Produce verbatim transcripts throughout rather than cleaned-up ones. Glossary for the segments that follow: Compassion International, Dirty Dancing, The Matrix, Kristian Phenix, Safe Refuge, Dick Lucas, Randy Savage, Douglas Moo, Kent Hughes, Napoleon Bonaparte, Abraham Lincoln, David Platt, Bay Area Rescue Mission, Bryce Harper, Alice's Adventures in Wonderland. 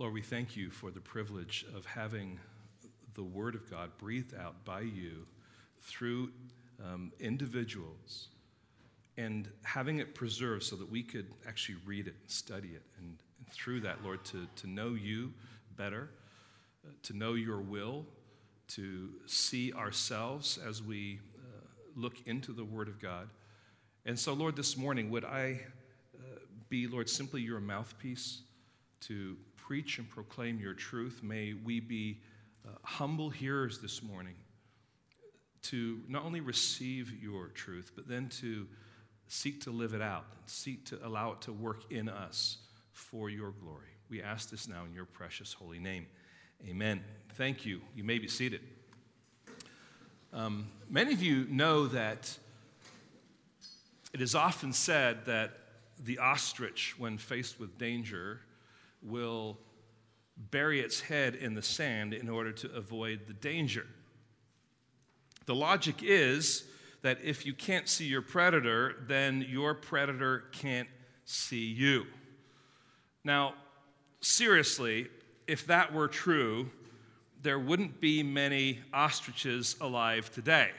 Lord, we thank you for the privilege of having the Word of God breathed out by you through um, individuals and having it preserved so that we could actually read it and study it. And, and through that, Lord, to, to know you better, uh, to know your will, to see ourselves as we uh, look into the Word of God. And so, Lord, this morning, would I uh, be, Lord, simply your mouthpiece to preach and proclaim your truth? May we be uh, humble hearers this morning to not only receive your truth, but then to seek to live it out, seek to allow it to work in us for your glory. We ask this now in your precious holy name. Amen. Thank you. You may be seated. Um, many of you know that it is often said that the ostrich, when faced with danger, will bury its head in the sand in order to avoid the danger. The logic is that if you can't see your predator, then your predator can't see you. Now, seriously, if that were true, there wouldn't be many ostriches alive today,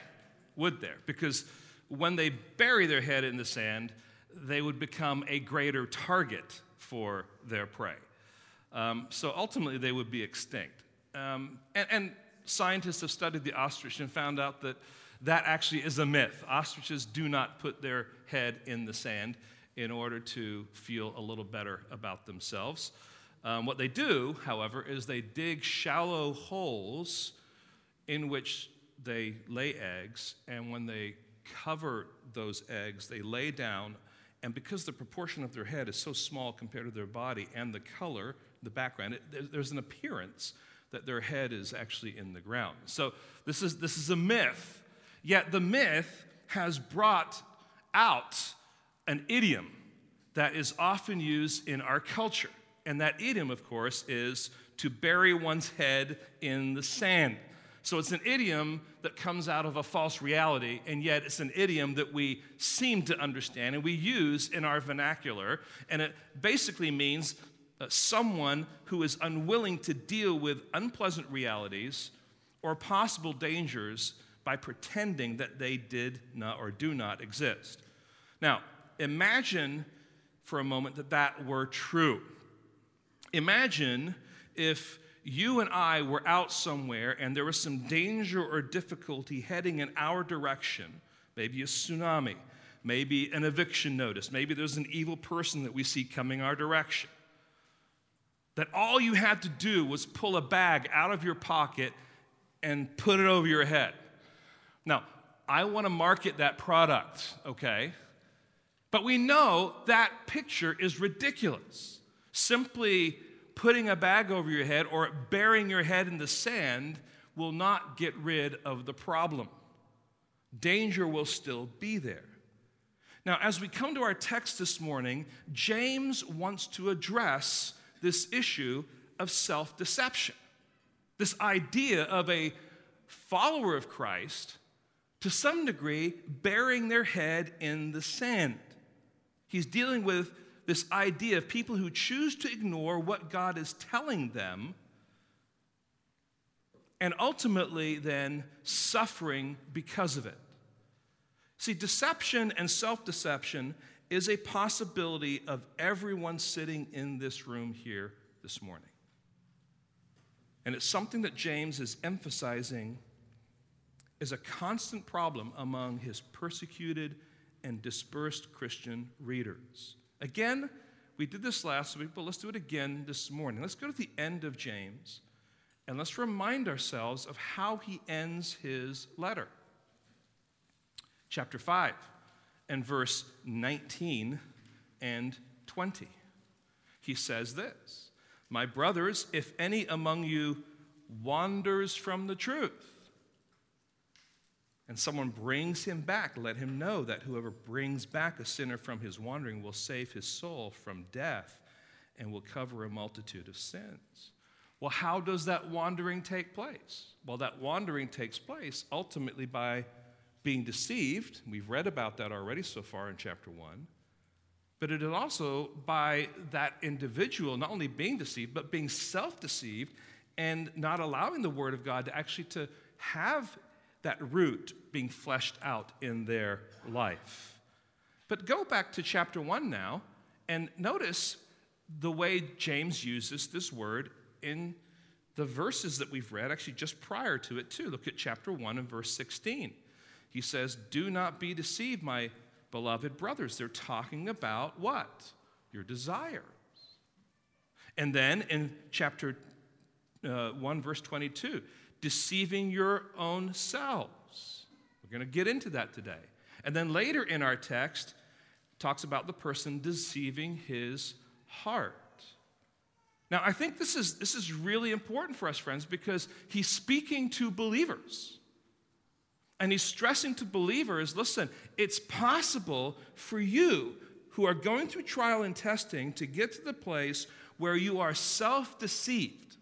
would there? Because when they bury their head in the sand, they would become a greater target for their prey. Um, so ultimately, they would be extinct. Um, and, and scientists have studied the ostrich and found out that that actually is a myth. Ostriches do not put their head in the sand in order to feel a little better about themselves. Um, what they do, however, is they dig shallow holes in which they lay eggs, and when they cover those eggs, they lay down, and because the proportion of their head is so small compared to their body and the color, the background, it, there's an appearance that their head is actually in the ground. So this is this is a myth. Yet the myth has brought out an idiom that is often used in our culture. And that idiom, of course, is to bury one's head in the sand. So it's an idiom that comes out of a false reality, and yet it's an idiom that we seem to understand and we use in our vernacular. And it basically means uh, someone who is unwilling to deal with unpleasant realities or possible dangers by pretending that they did not or do not exist. Now, imagine for a moment that that were true. Imagine if you and I were out somewhere and there was some danger or difficulty heading in our direction, maybe a tsunami, maybe an eviction notice, maybe there's an evil person that we see coming our direction, that all you had to do was pull a bag out of your pocket and put it over your head. Now, I want to market that product, okay? But we know that picture is ridiculous. Simply putting a bag over your head or burying your head in the sand will not get rid of the problem. Danger will still be there. Now, as we come to our text this morning, James wants to address this issue of self-deception, this idea of a follower of Christ, to some degree, burying their head in the sand. He's dealing with this idea of people who choose to ignore what God is telling them and ultimately then suffering because of it. See, deception and self-deception is a possibility of everyone sitting in this room here this morning. And it's something that James is emphasizing is a constant problem among his persecuted and dispersed Christian readers. Again, we did this last week, but let's do it again this morning. Let's go to the end of James, and let's remind ourselves of how he ends his letter. Chapter five and verse nineteen and twenty. He says this, "My brothers, if any among you wanders from the truth, and someone brings him back, let him know that whoever brings back a sinner from his wandering will save his soul from death and will cover a multitude of sins." Well, how does that wandering take place? Well, that wandering takes place ultimately by being deceived. We've read about that already so far in chapter one. but it is also by that individual not only being deceived, but being self-deceived and not allowing the Word of God to actually to have that root being fleshed out in their life. But go back to chapter one now and notice the way James uses this word in the verses that we've read, actually just prior to it too. Look at chapter one and verse sixteen. He says, "Do not be deceived, my beloved brothers." They're talking about what? Your desires. And then in chapter uh, one, verse twenty-two, "Deceiving your own selves." We're going to get into that today. And then later in our text, talks about the person deceiving his heart. Now, I think this is, this is really important for us, friends, because he's speaking to believers. And he's stressing to believers, listen, it's possible for you who are going through trial and testing to get to the place where you are self-deceived.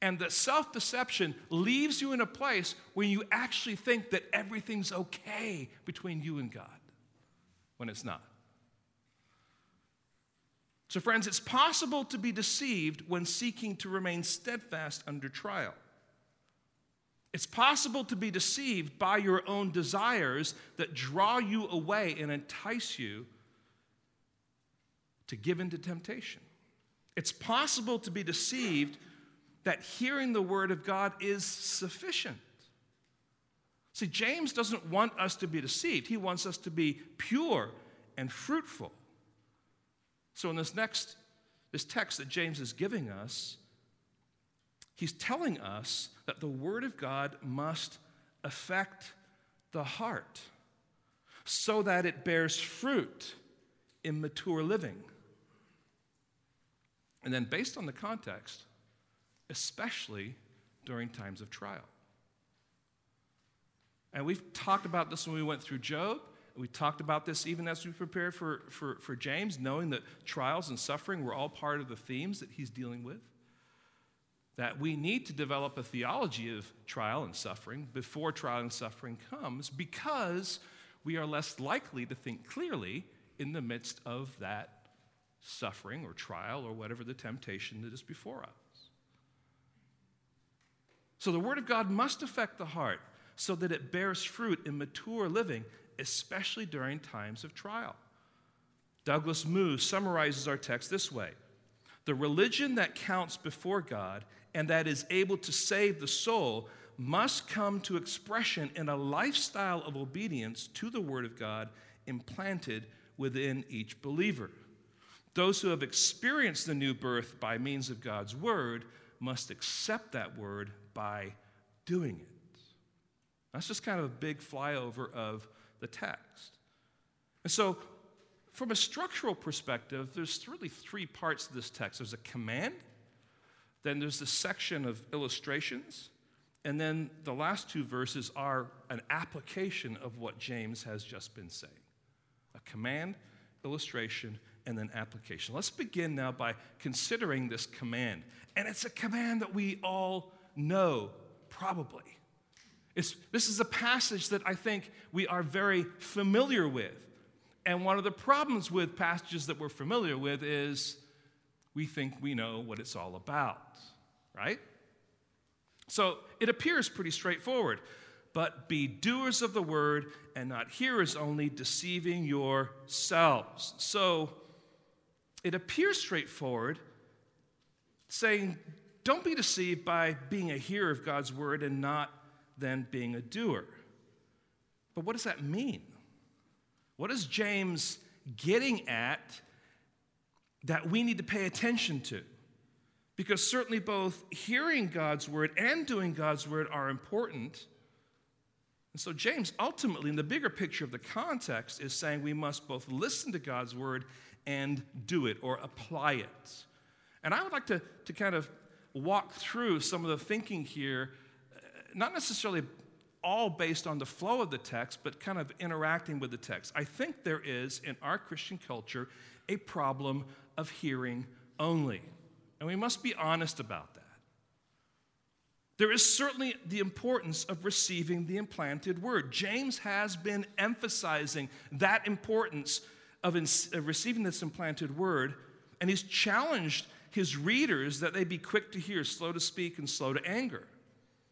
And the self-deception leaves you in a place where you actually think that everything's okay between you and God, when it's not. So, friends, it's possible to be deceived when seeking to remain steadfast under trial. It's possible to be deceived by your own desires that draw you away and entice you to give in to temptation. It's possible to be deceived that hearing the word of God is sufficient. See, James doesn't want us to be deceived. He wants us to be pure and fruitful. So in this next, this text that James is giving us, he's telling us that the word of God must affect the heart so that it bears fruit in mature living. And then based on the context, especially during times of trial. And we've talked about this when we went through Job. We talked about this even as we prepared for, for, for James, knowing that trials and suffering were all part of the themes that he's dealing with. That we need to develop a theology of trial and suffering before trial and suffering comes, because we are less likely to think clearly in the midst of that suffering or trial or whatever the temptation that is before us. So the word of God must affect the heart so that it bears fruit in mature living, especially during times of trial. Douglas Moo summarizes our text this way: "The religion that counts before God and that is able to save the soul must come to expression in a lifestyle of obedience to the word of God implanted within each believer. Those who have experienced the new birth by means of God's word must accept that word by doing it." That's just kind of a big flyover of the text. And so, from a structural perspective, there's really three parts to this text. There's a command, then there's the section of illustrations, and then the last two verses are an application of what James has just been saying. A command, illustration, and then application. Let's begin now by considering this command. And it's a command that we all know, probably. It's, this is a passage that I think we are very familiar with. And one of the problems with passages that we're familiar with is we think we know what it's all about, right? So it appears pretty straightforward. "But be doers of the word and not hearers only, deceiving yourselves." So it appears straightforward, saying don't be deceived by being a hearer of God's word and not than being a doer. But what does that mean? What is James getting at that we need to pay attention to? Because certainly both hearing God's word and doing God's word are important. And so James, ultimately, in the bigger picture of the context, is saying we must both listen to God's word and do it or apply it. And I would like to, to kind of walk through some of the thinking here, not necessarily all based on the flow of the text, but kind of interacting with the text. I think there is, in our Christian culture, a problem of hearing only. And we must be honest about that. There is certainly the importance of receiving the implanted word. James has been emphasizing that importance of, in, of receiving this implanted word, and he's challenged his readers that they be quick to hear, slow to speak, and slow to anger.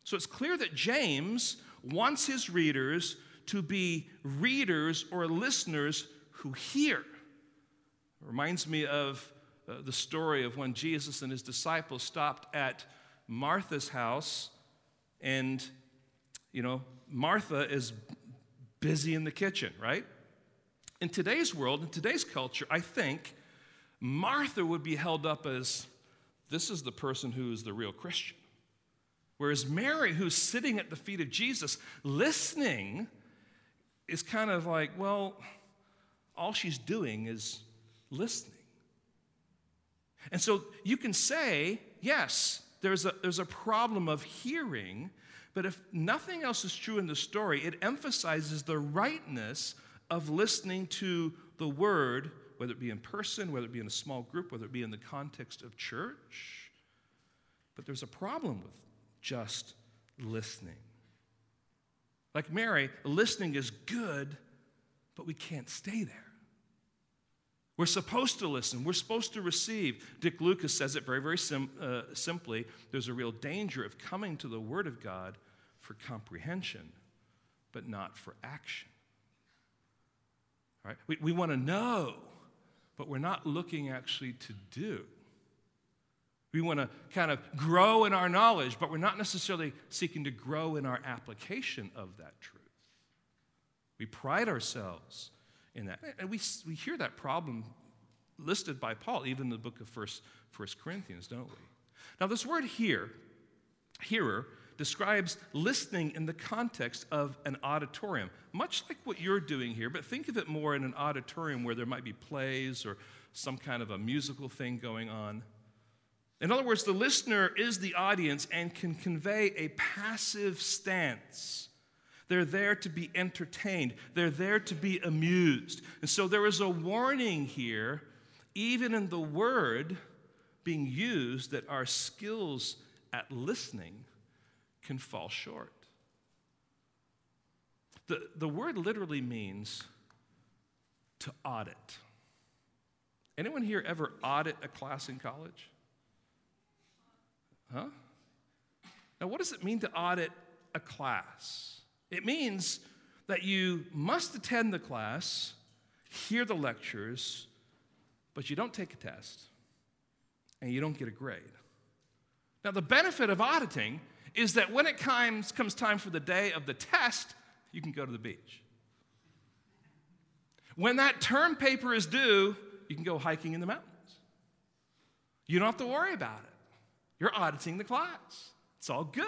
So it's clear that James wants his readers to be readers or listeners who hear. It reminds me of uh, the story of when Jesus and his disciples stopped at Martha's house, and, you know, Martha is busy in the kitchen, right? In today's world, in today's culture, I think Martha would be held up as, this is the person who is the real Christian. Whereas Mary, who's sitting at the feet of Jesus, listening, is kind of like, well, all she's doing is listening. And so you can say, yes, there's a, there's a problem of hearing, but if nothing else is true in the story, it emphasizes the rightness of listening to the word, whether it be in person, whether it be in a small group, whether it be in the context of church. But there's a problem with just listening. Like Mary, listening is good, but we can't stay there. We're supposed to listen. We're supposed to receive. Dick Lucas says it very, very sim- uh, simply. There's a real danger of coming to the Word of God for comprehension, but not for action. All right? We, we want to know, but we're not looking actually to do. We want to kind of grow in our knowledge, but we're not necessarily seeking to grow in our application of that truth. We pride ourselves in that. And we we hear that problem listed by Paul, even in the book of First, First Corinthians, don't we? Now, this word hear, hearer, describes listening in the context of an auditorium, much like what you're doing here, but think of it more in an auditorium where there might be plays or some kind of a musical thing going on. In other words, the listener is the audience and can convey a passive stance. They're there to be entertained. They're there to be amused. And so there is a warning here, even in the word being used, that our skills at listening can fall short. The, the word literally means to audit. Anyone here ever audit a class in college? Huh? Now, what does it mean to audit a class? It means that you must attend the class, hear the lectures, but you don't take a test, and you don't get a grade. Now, the benefit of auditing is that when it comes, comes time for the day of the test, you can go to the beach. When that term paper is due, you can go hiking in the mountains. You don't have to worry about it. You're auditing the class. It's all good.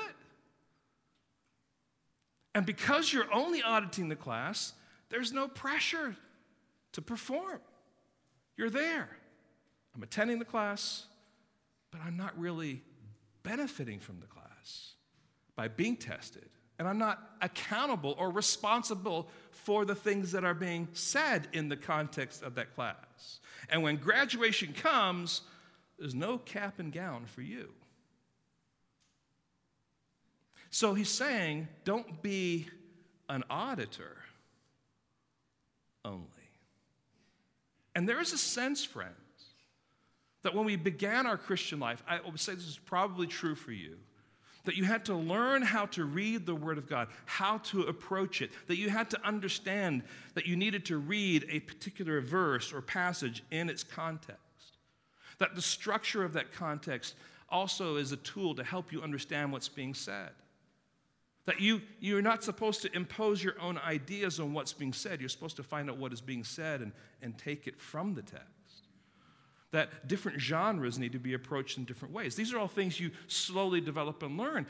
And because you're only auditing the class, there's no pressure to perform. You're there. I'm attending the class, but I'm not really benefiting from the class by being tested. And I'm not accountable or responsible for the things that are being said in the context of that class. And when graduation comes, there's no cap and gown for you. So he's saying, don't be an auditor only. And there is a sense, friends, that when we began our Christian life, I would say this is probably true for you, that you had to learn how to read the Word of God, how to approach it, that you had to understand that you needed to read a particular verse or passage in its context, that the structure of that context also is a tool to help you understand what's being said. That you, you're not supposed to impose your own ideas on what's being said. You're supposed to find out what is being said and, and take it from the text. That different genres need to be approached in different ways. These are all things you slowly develop and learn.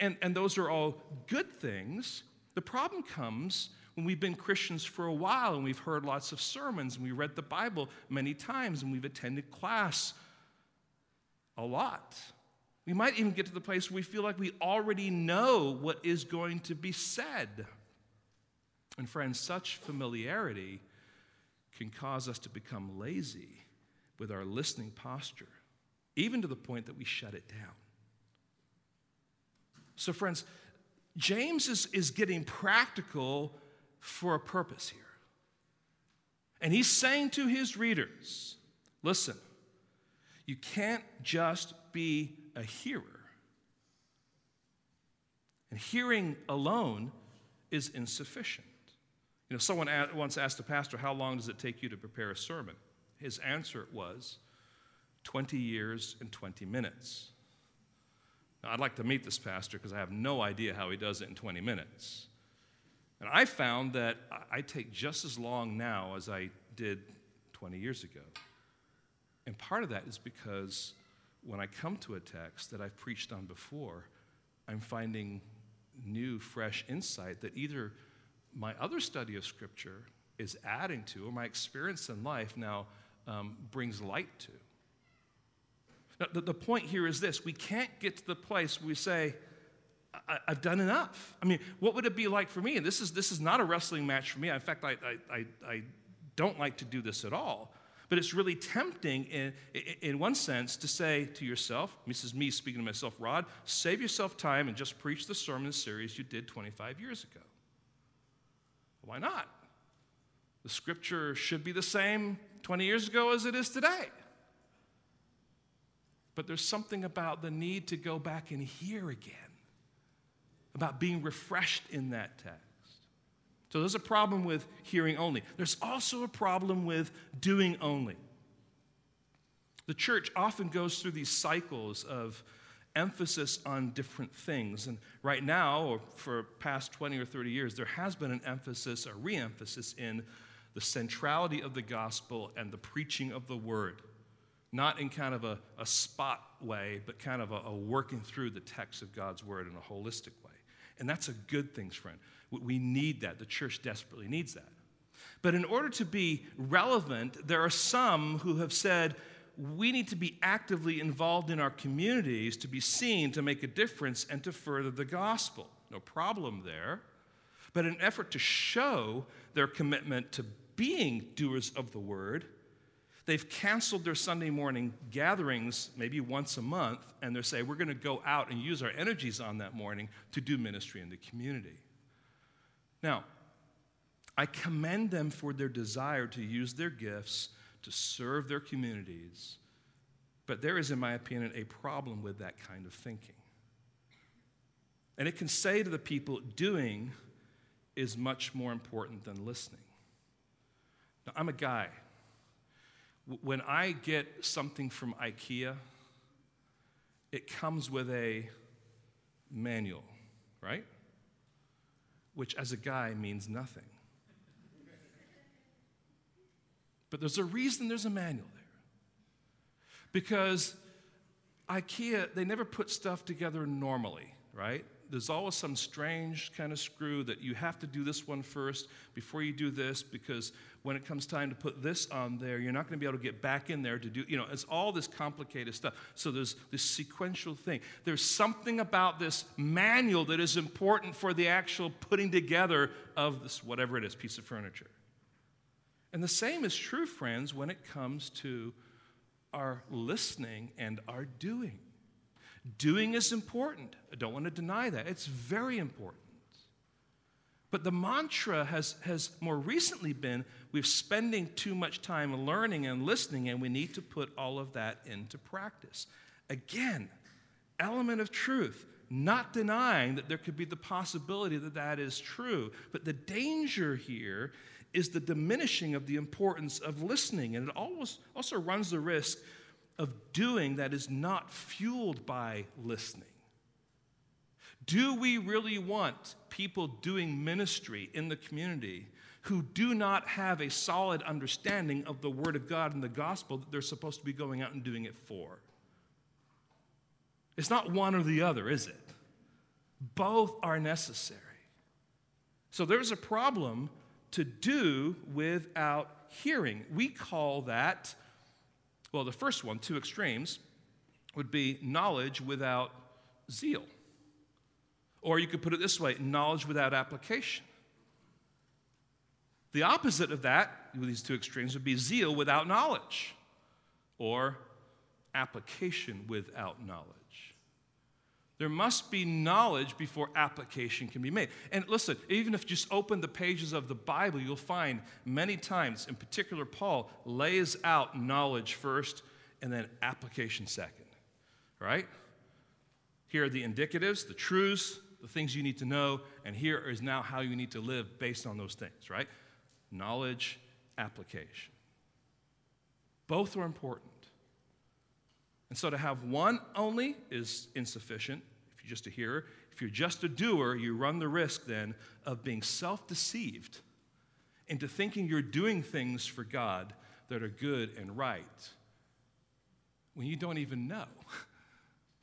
And, and those are all good things. The problem comes when we've been Christians for a while and we've heard lots of sermons and we read the Bible many times and we've attended class a lot. We might even get to the place where we feel like we already know what is going to be said. And friends, such familiarity can cause us to become lazy with our listening posture, even to the point that we shut it down. So friends, James is, is getting practical for a purpose here. And he's saying to his readers, listen, you can't just be a hearer. And hearing alone is insufficient. You know, someone once asked a pastor, how long does it take you to prepare a sermon? His answer was twenty years and twenty minutes. Now, I'd like to meet this pastor because I have no idea how he does it in twenty minutes. And I found that I take just as long now as I did twenty years ago. And part of that is because when I come to a text that I've preached on before, I'm finding new, fresh insight that either my other study of Scripture is adding to, or my experience in life now um, brings light to. Now, the, the point here is this. We can't get to the place where we say, I, I've done enough. I mean, what would it be like for me? And this is this is not a wrestling match for me. In fact, I I, I, I don't like to do this at all. But it's really tempting in, in one sense to say to yourself, this is me speaking to myself, Rod, save yourself time and just preach the sermon series you did twenty-five years ago. Why not? The Scripture should be the same twenty years ago as it is today. But there's something about the need to go back and hear again, about being refreshed in that text. So there's a problem with hearing only. There's also a problem with doing only. The church often goes through these cycles of emphasis on different things. And right now, or for past twenty or thirty years, there has been an emphasis, a re-emphasis in the centrality of the gospel and the preaching of the word. Not in kind of a, a spot way, but kind of a, a working through the text of God's word in a holistic way. And that's a good thing, friend. We need that. The church desperately needs that. But in order to be relevant, there are some who have said, we need to be actively involved in our communities to be seen, to make a difference, and to further the gospel. No problem there. But in an effort to show their commitment to being doers of the word, they've canceled their Sunday morning gatherings maybe once a month, and they're saying, we're going to go out and use our energies on that morning to do ministry in the community. Now, I commend them for their desire to use their gifts to serve their communities, but there is, in my opinion, a problem with that kind of thinking. And it can say to the people, doing is much more important than listening. Now, I'm a guy. When I get something from IKEA, it comes with a manual, right? Which, as a guy, means nothing. But there's a reason there's a manual there. Because IKEA, they never put stuff together normally, right? There's always some strange kind of screw that you have to do this one first before you do this, because when it comes time to put this on there, you're not going to be able to get back in there to do, you know, it's all this complicated stuff. So there's this sequential thing. There's something about this manual that is important for the actual putting together of this, whatever it is, piece of furniture. And the same is true, friends, when it comes to our listening and our doing. Doing is important. I don't want to deny that. It's very important. But the mantra has, has more recently been, we're spending too much time learning and listening, and we need to put all of that into practice. Again, element of truth. Not denying that there could be the possibility that that is true. But the danger here is the diminishing of the importance of listening. And it always also runs the risk of doing that is not fueled by listening. Do we really want people doing ministry in the community who do not have a solid understanding of the Word of God and the gospel that they're supposed to be going out and doing it for? It's not one or the other, is it? Both are necessary. So there's a problem to do without hearing. We call that, well, the first one, two extremes, would be knowledge without zeal. Or you could put it this way, knowledge without application. The opposite of that, with these two extremes, would be zeal without knowledge, or application without knowledge. There must be knowledge before application can be made. And listen, even if you just open the pages of the Bible, you'll find many times, in particular, Paul lays out knowledge first and then application second, right? Here are the indicatives, the truths, the things you need to know, and here is now how you need to live based on those things, right? Knowledge, application. Both are important. And so to have one only is insufficient. If you're just a hearer, if you're just a doer, you run the risk then of being self-deceived into thinking you're doing things for God that are good and right when you don't even know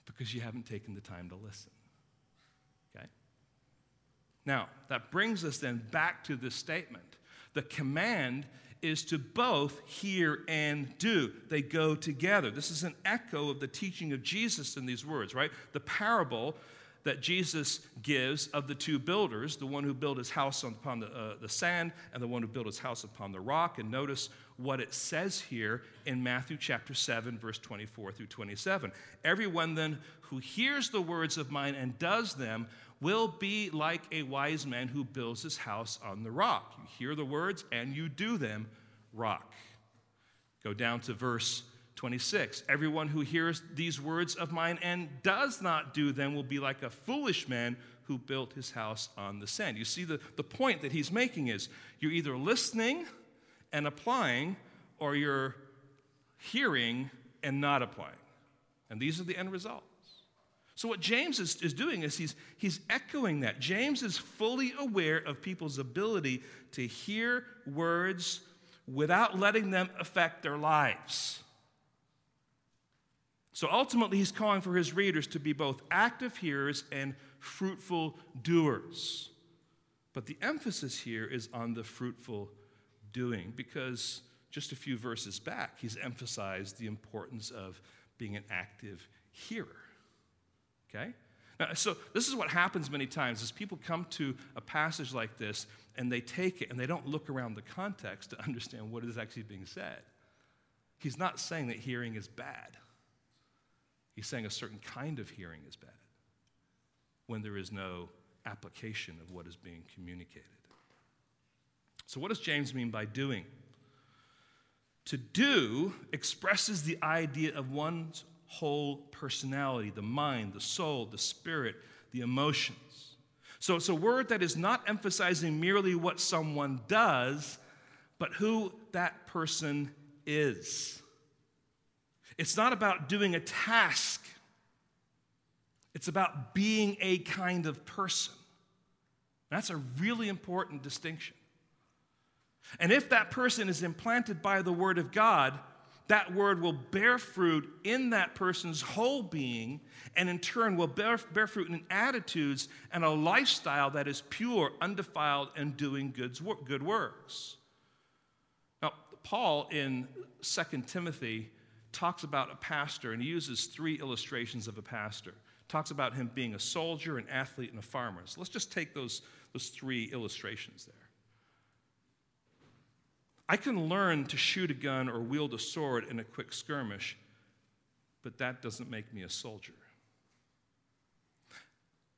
because you haven't taken the time to listen. Okay? Now, that brings us then back to this statement. The command is to both hear and do. They go together. This is an echo of the teaching of Jesus in these words, right? The parable that Jesus gives of the two builders, the one who built his house upon the, uh, the sand and the one who built his house upon the rock. And notice what it says here in Matthew chapter seven, verse twenty-four through twenty-seven. Everyone then who hears the words of mine and does them will be like a wise man who builds his house on the rock. You hear the words and you do them, rock. Go down to verse twenty-six. Everyone who hears these words of mine and does not do them will be like a foolish man who built his house on the sand. You see, the, the point that he's making is you're either listening and applying or you're hearing and not applying. And these are the end results. So what James is, is doing is he's, he's echoing that. James is fully aware of people's ability to hear words without letting them affect their lives. So ultimately, he's calling for his readers to be both active hearers and fruitful doers. But the emphasis here is on the fruitful doing, because just a few verses back, he's emphasized the importance of being an active hearer. Okay? Now, so this is what happens many times is people come to a passage like this and they take it and they don't look around the context to understand what is actually being said. He's not saying that hearing is bad. He's saying a certain kind of hearing is bad when there is no application of what is being communicated. So what does James mean by doing? To do expresses the idea of one's whole personality, the mind, the soul, the spirit, the emotions. So it's a word that is not emphasizing merely what someone does, but who that person is. It's not about doing a task. It's about being a kind of person. That's a really important distinction. And if that person is implanted by the Word of God, that word will bear fruit in that person's whole being, and in turn will bear, bear fruit in attitudes and a lifestyle that is pure, undefiled, and doing good, good works. Now, Paul in Second Timothy talks about a pastor, and he uses three illustrations of a pastor. Talks about him being a soldier, an athlete, and a farmer. So let's just take those, those three illustrations there. I can learn to shoot a gun or wield a sword in a quick skirmish, but that doesn't make me a soldier.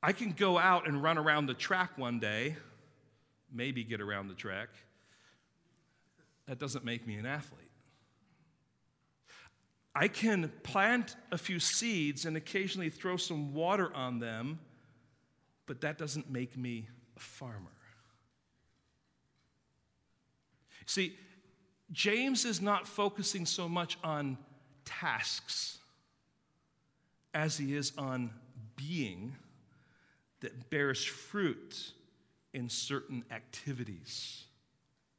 I can go out and run around the track one day, maybe get around the track. That doesn't make me an athlete. I can plant a few seeds and occasionally throw some water on them, but that doesn't make me a farmer. See, James is not focusing so much on tasks as he is on being that bears fruit in certain activities.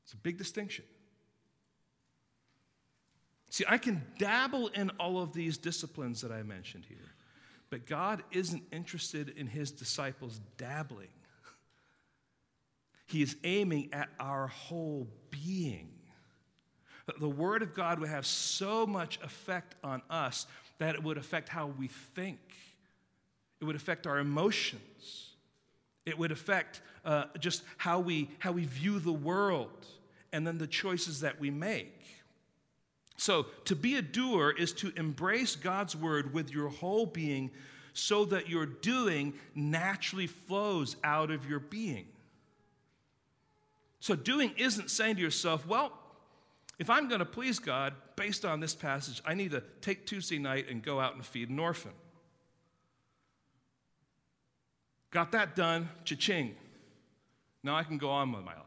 It's a big distinction. See, I can dabble in all of these disciplines that I mentioned here, but God isn't interested in his disciples dabbling. He is aiming at our whole being. The Word of God would have so much effect on us that it would affect how we think. It would affect our emotions. It would affect uh, just how we, how we view the world and then the choices that we make. So to be a doer is to embrace God's Word with your whole being so that your doing naturally flows out of your being. So doing isn't saying to yourself, well, if I'm going to please God, based on this passage, I need to take Tuesday night and go out and feed an orphan. Got that done, cha-ching. Now I can go on with my life.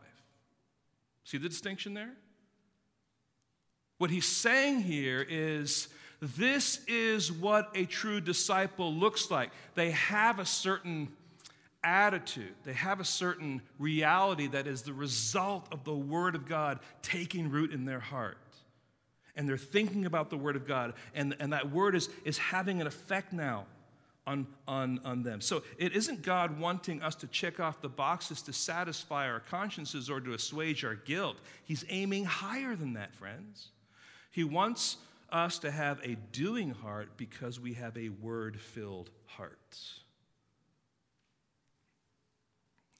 See the distinction there? What he's saying here is, this is what a true disciple looks like. They have a certain attitude. They have a certain reality that is the result of the Word of God taking root in their heart. And they're thinking about the Word of God, and, and that Word is, is having an effect now on, on, on them. So it isn't God wanting us to check off the boxes to satisfy our consciences or to assuage our guilt. He's aiming higher than that, friends. He wants us to have a doing heart because we have a Word-filled heart.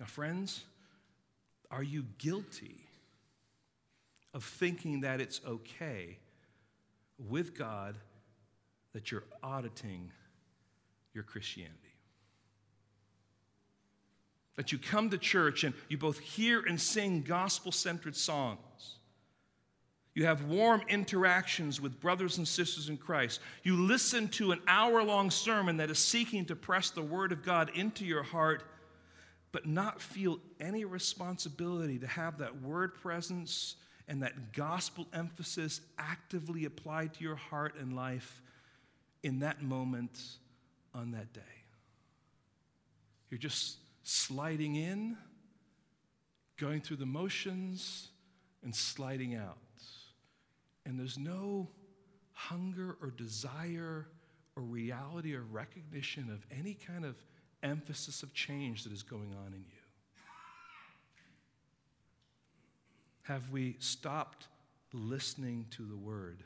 Now, friends, are you guilty of thinking that it's okay with God that you're auditing your Christianity? That you come to church and you both hear and sing gospel-centered songs. You have warm interactions with brothers and sisters in Christ. You listen to an hour-long sermon that is seeking to press the Word of God into your heart, but not feel any responsibility to have that word presence and that gospel emphasis actively applied to your heart and life in that moment on that day. You're just sliding in, going through the motions, and sliding out. And there's no hunger or desire or reality or recognition of any kind of emphasis of change that is going on in you. Have we stopped listening to the Word?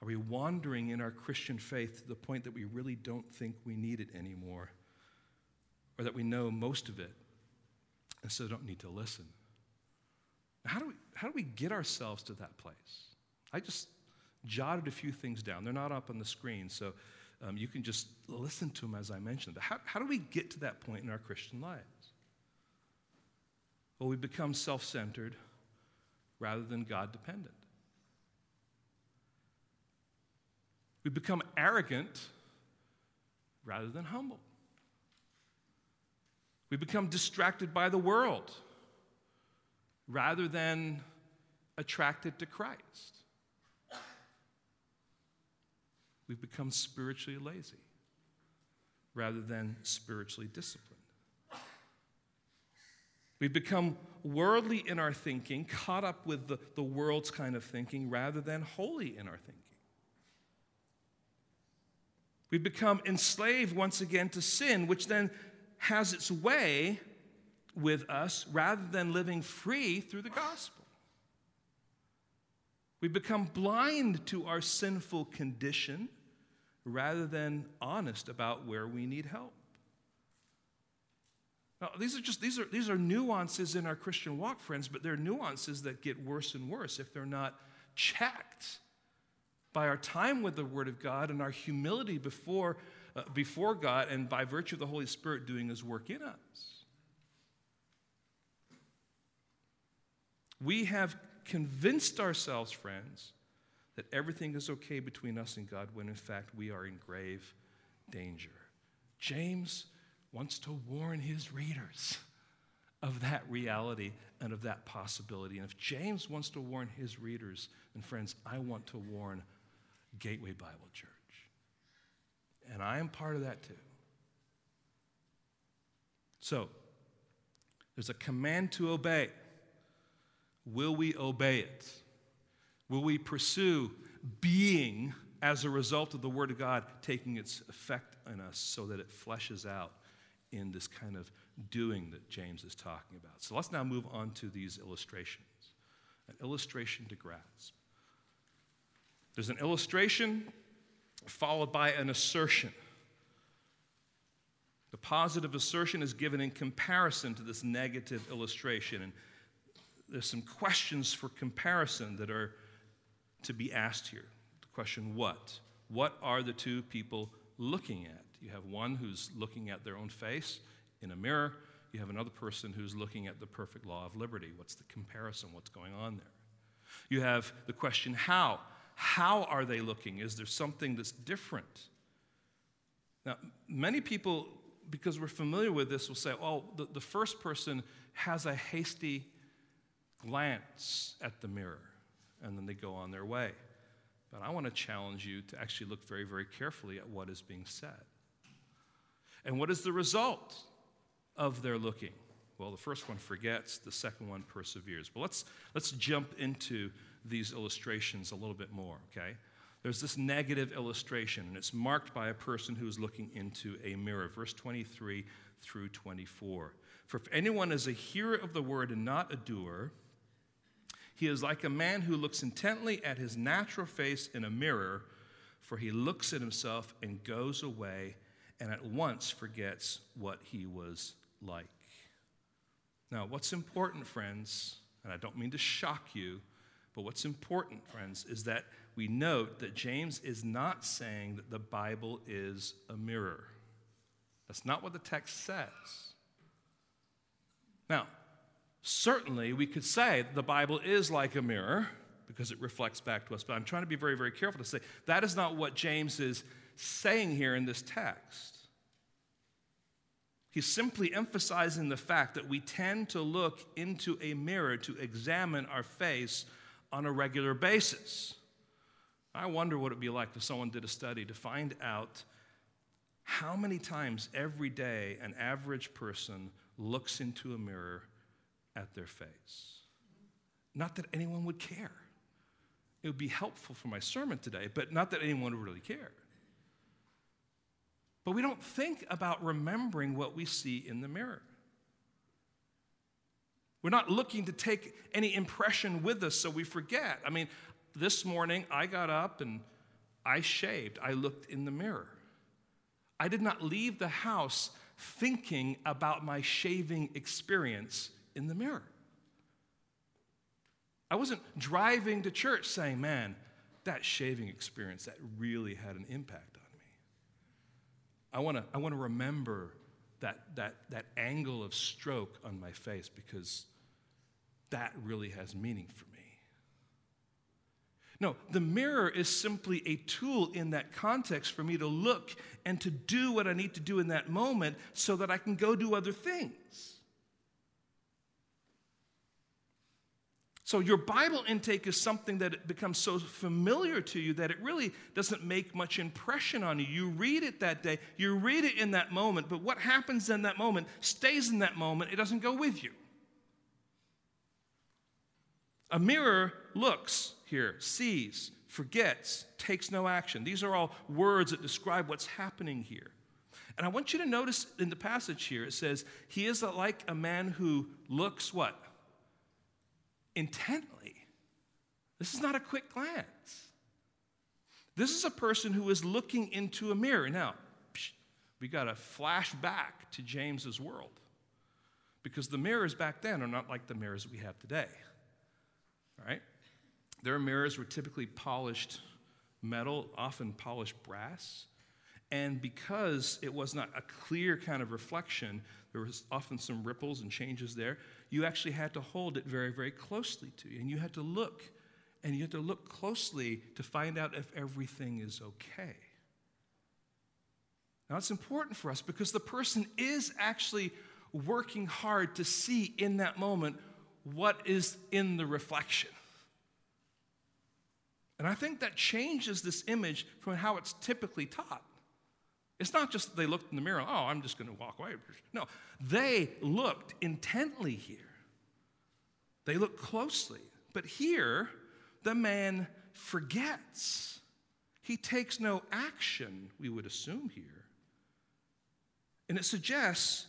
Are we wandering in our Christian faith to the point that we really don't think we need it anymore, or that we know most of it and so don't need to listen? How do we how do we get ourselves to that place? I just jotted a few things down. They're not up on the screen, so Um, you can just listen to them as I mentioned. But how, how do we get to that point in our Christian lives? Well, we become self-centered rather than God-dependent. We become arrogant rather than humble. We become distracted by the world rather than attracted to Christ. We've become spiritually lazy rather than spiritually disciplined. We've become worldly in our thinking, caught up with the, the world's kind of thinking rather than holy in our thinking. We've become enslaved once again to sin, which then has its way with us rather than living free through the gospel. We become blind to our sinful condition rather than honest about where we need help. Now, these are just these are these are nuances in our Christian walk, friends, but they're nuances that get worse and worse if they're not checked by our time with the Word of God and our humility before uh, before God, and by virtue of the Holy Spirit doing His work in us. We have convinced ourselves, friends, that everything is okay between us and God when, in fact, we are in grave danger. James wants to warn his readers of that reality and of that possibility. And if James wants to warn his readers, then, friends, I want to warn Gateway Bible Church. And I am part of that, too. So, there's a command to obey. Will we obey it? Will we pursue being as a result of the Word of God taking its effect on us so that it fleshes out in this kind of doing that James is talking about? So let's now move on to these illustrations. An illustration to grasp. There's an illustration followed by an assertion. The positive assertion is given in comparison to this negative illustration, and there's some questions for comparison that are to be asked here. The question, what? What are the two people looking at. You have one who's looking at their own face in a mirror. You have another person who's looking at the perfect law of liberty. What's the comparison? What's going on there? You have the question, how? How are they looking? Is there something that's different? Now, many people, because we're familiar with this, will say, oh, the, the first person has a hasty glance at the mirror, and then they go on their way. But I want to challenge you to actually look very, very carefully at what is being said. And what is the result of their looking? Well, the first one forgets, the second one perseveres. But let's let's jump into these illustrations a little bit more, okay? There's this negative illustration, and it's marked by a person who is looking into a mirror. Verse twenty-three through twenty-four. For if anyone is a hearer of the word and not a doer, he is like a man who looks intently at his natural face in a mirror, for he looks at himself and goes away and at once forgets what he was like. Now, what's important, friends, and I don't mean to shock you, but what's important, friends, is that we note that James is not saying that the Bible is a mirror. That's not what the text says. Now, certainly, we could say the Bible is like a mirror because it reflects back to us, but I'm trying to be very, very careful to say that is not what James is saying here in this text. He's simply emphasizing the fact that we tend to look into a mirror to examine our face on a regular basis. I wonder what it would be like if someone did a study to find out how many times every day an average person looks into a mirror at their face. Not that anyone would care. It would be helpful for my sermon today, but not that anyone would really care. But we don't think about remembering what we see in the mirror. We're not looking to take any impression with us so we forget. I mean, this morning I got up and I shaved. I looked in the mirror. I did not leave the house thinking about my shaving experience in the mirror. I wasn't driving to church saying, man, that shaving experience, that really had an impact on me. I want to I want to remember that, that, that angle of stroke on my face because that really has meaning for me. No, the mirror is simply a tool in that context for me to look and to do what I need to do in that moment so that I can go do other things. So your Bible intake is something that it becomes so familiar to you that it really doesn't make much impression on you. You read it that day, you read it in that moment, but what happens in that moment stays in that moment. It doesn't go with you. A mirror looks here, sees, forgets, takes no action. These are all words that describe what's happening here. And I want you to notice in the passage here, it says, he is like a man who looks what? Intently. This is not a quick glance. This is a person who is looking into a mirror. Now, we got to flash back to James's world because the mirrors back then are not like the mirrors we have today. All right? Their mirrors were typically polished metal, often polished brass, and because it was not a clear kind of reflection, there was often some ripples and changes there. You actually had to hold it very, very closely to you. And you had to look, and you had to look closely to find out if everything is okay. Now, it's important for us because the person is actually working hard to see in that moment what is in the reflection. And I think that changes this image from how it's typically taught. It's not just that they looked in the mirror, oh, I'm just going to walk away. No, they looked intently here. They looked closely. But here, the man forgets. He takes no action, we would assume here. And it suggests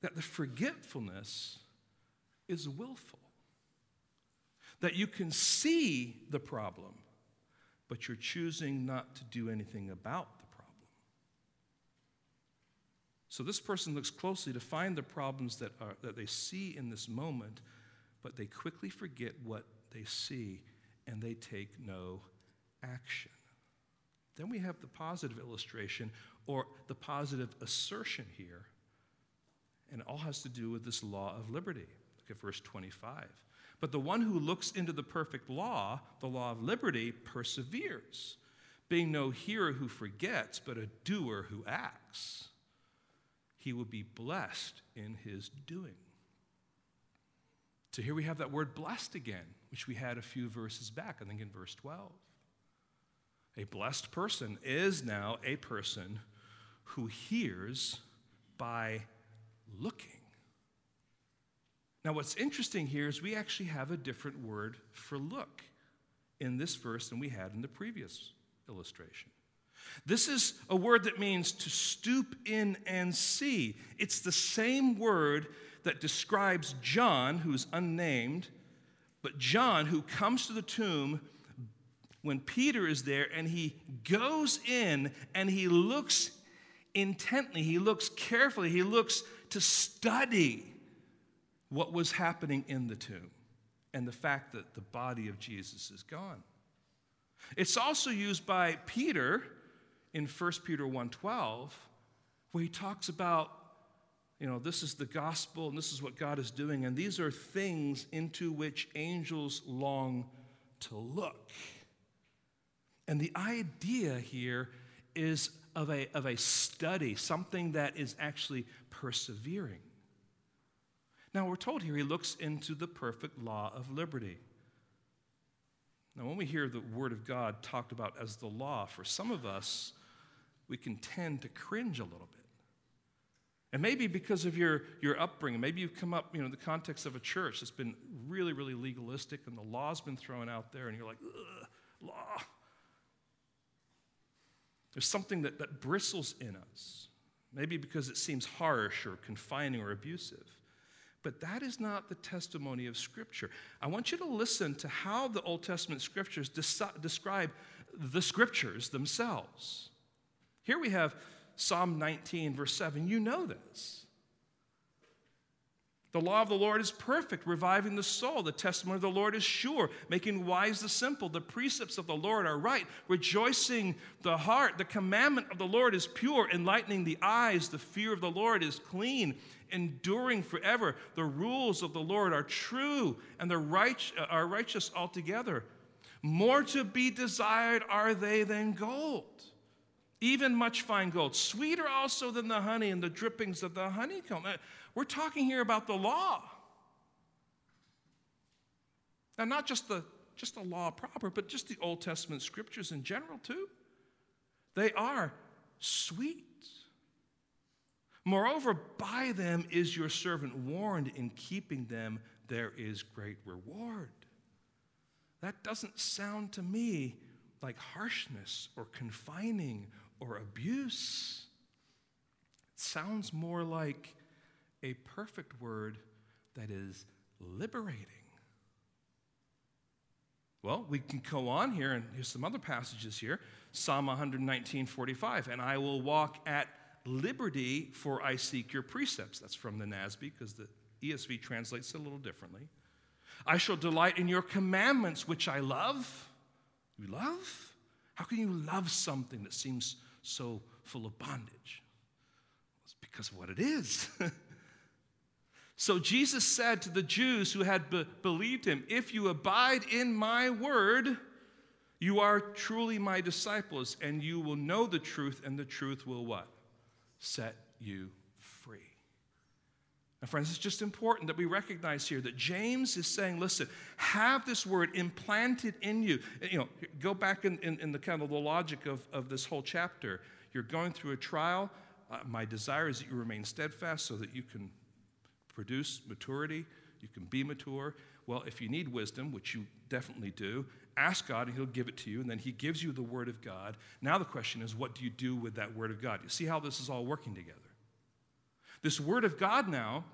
that the forgetfulness is willful. That you can see the problem, but you're choosing not to do anything about it. So this person looks closely to find the problems that are that they see in this moment, but they quickly forget what they see, and they take no action. Then we have the positive illustration, or the positive assertion here, and it all has to do with this law of liberty. Look at verse twenty-five. But the one who looks into the perfect law, the law of liberty, perseveres, being no hearer who forgets, but a doer who acts. He will be blessed in his doing. So here we have that word blessed again, which we had a few verses back, I think in verse twelve. A blessed person is now a person who hears by looking. Now, what's interesting here is we actually have a different word for look in this verse than we had in the previous illustration. This is a word that means to stoop in and see. It's the same word that describes John, who's unnamed, but John, who comes to the tomb when Peter is there, and he goes in and he looks intently, he looks carefully, he looks to study what was happening in the tomb and the fact that the body of Jesus is gone. It's also used by Peter in First Peter one twelve, where he talks about, you know, this is the gospel and this is what God is doing, and these are things into which angels long to look. And the idea here is of a, of a study, something that is actually persevering. Now, we're told here he looks into the perfect law of liberty. Now, when we hear the Word of God talked about as the law, for some of us, we can tend to cringe a little bit. And maybe because of your, your upbringing, maybe you've come up, you know, in the context of a church that's been really, really legalistic, and the law's been thrown out there, and you're like, ugh, law. There's something that, that bristles in us, maybe because it seems harsh or confining or abusive. But that is not the testimony of Scripture. I want you to listen to how the Old Testament Scriptures des- describe the Scriptures themselves. Here we have Psalm nineteen, verse seven. You know this. The law of the Lord is perfect, reviving the soul. The testimony of the Lord is sure, making wise the simple. The precepts of the Lord are right, rejoicing the heart. The commandment of the Lord is pure, enlightening the eyes. The fear of the Lord is clean, enduring forever. The rules of the Lord are true, and the right, are righteous altogether. More to be desired are they than gold, even much fine gold, sweeter also than the honey and the drippings of the honeycomb. We're talking here about the law. Now, not just the, just the law proper, but just the Old Testament Scriptures in general, too. They are sweet. Moreover, by them is your servant warned. In keeping them, there is great reward. That doesn't sound to me like harshness or confining or abuse. It sounds more like a perfect word that is liberating. Well, we can go on here, and here's some other passages here. Psalm one nineteen, forty-five, and I will walk at liberty, for I seek your precepts. That's from the N A S B, because the E S V translates it a little differently. I shall delight in your commandments, which I love. You love? How can you love something that seems so full of bondage? It's because of what it is. So Jesus said to the Jews who had be- believed him, if you abide in my word, you are truly my disciples, and you will know the truth, and the truth will what? Set you free. Now, friends, it's just important that we recognize here that James is saying, listen, have this word implanted in you. You know, go back in, in, in the kind of the logic of, of this whole chapter. You're going through a trial. Uh, my desire is that you remain steadfast so that you can produce maturity, you can be mature. Well, if you need wisdom, which you definitely do, ask God and he'll give it to you, and then he gives you the word of God. Now the question is, what do you do with that word of God? You see how this is all working together. This word of God now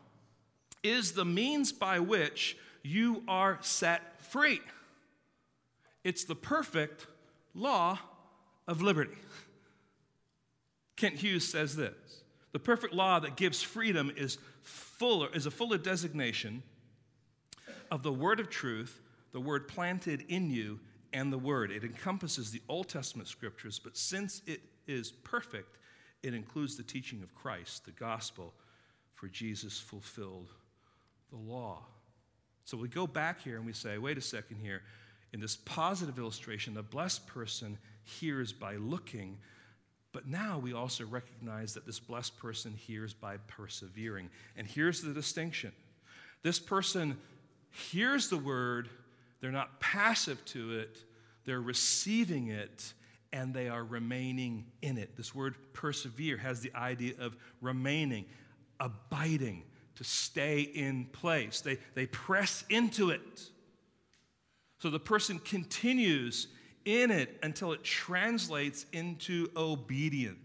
is the means by which you are set free. It's the perfect law of liberty. Kent Hughes says this: the perfect law that gives freedom is fuller, is a fuller designation of the word of truth, the word planted in you, and the Word. It encompasses the Old Testament scriptures, but since it is perfect, it includes the teaching of Christ, the gospel, for Jesus fulfilled the law. So we go back here and we say, wait a second here. In this positive illustration, the blessed person hears by looking, but now we also recognize that this blessed person hears by persevering. And here's the distinction. This person hears the word, they're not passive to it, they're receiving it, and they are remaining in it. This word persevere has the idea of remaining, abiding, to stay in place. They, they press into it. So the person continues in it until it translates into obedience.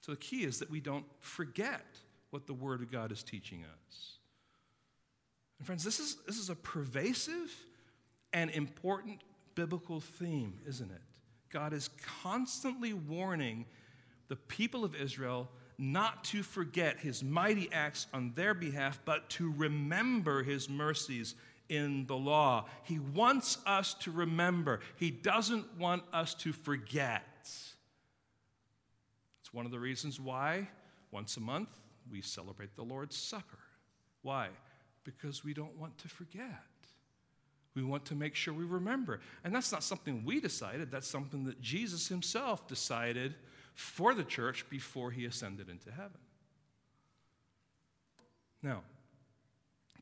So the key is that we don't forget what the Word of God is teaching us. And friends, this is, this is a pervasive and important biblical theme, isn't it? God is constantly warning the people of Israel not to forget his mighty acts on their behalf, but to remember his mercies in the law. He wants us to remember. He doesn't want us to forget. It's one of the reasons why once a month we celebrate the Lord's Supper. Why? Because we don't want to forget. We want to make sure we remember. And that's not something we decided. That's something that Jesus himself decided for the church before he ascended into heaven. Now,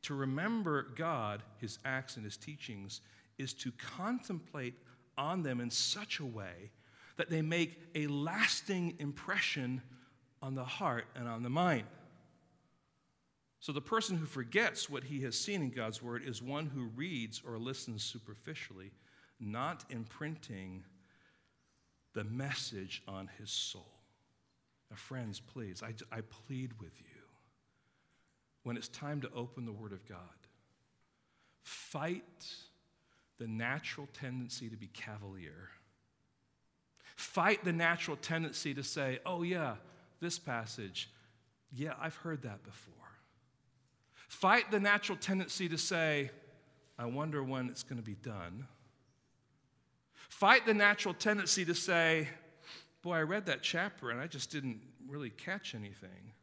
to remember God, his acts, and his teachings is to contemplate on them in such a way that they make a lasting impression on the heart and on the mind. So the person who forgets what he has seen in God's word is one who reads or listens superficially, not imprinting the message on his soul. Now, friends, please, I, I plead with you. When it's time to open the Word of God, fight the natural tendency to be cavalier. Fight the natural tendency to say, oh yeah, this passage, yeah, I've heard that before. Fight the natural tendency to say, I wonder when it's going to be done. Fight the natural tendency to say, boy, I read that chapter and I just didn't really catch anything.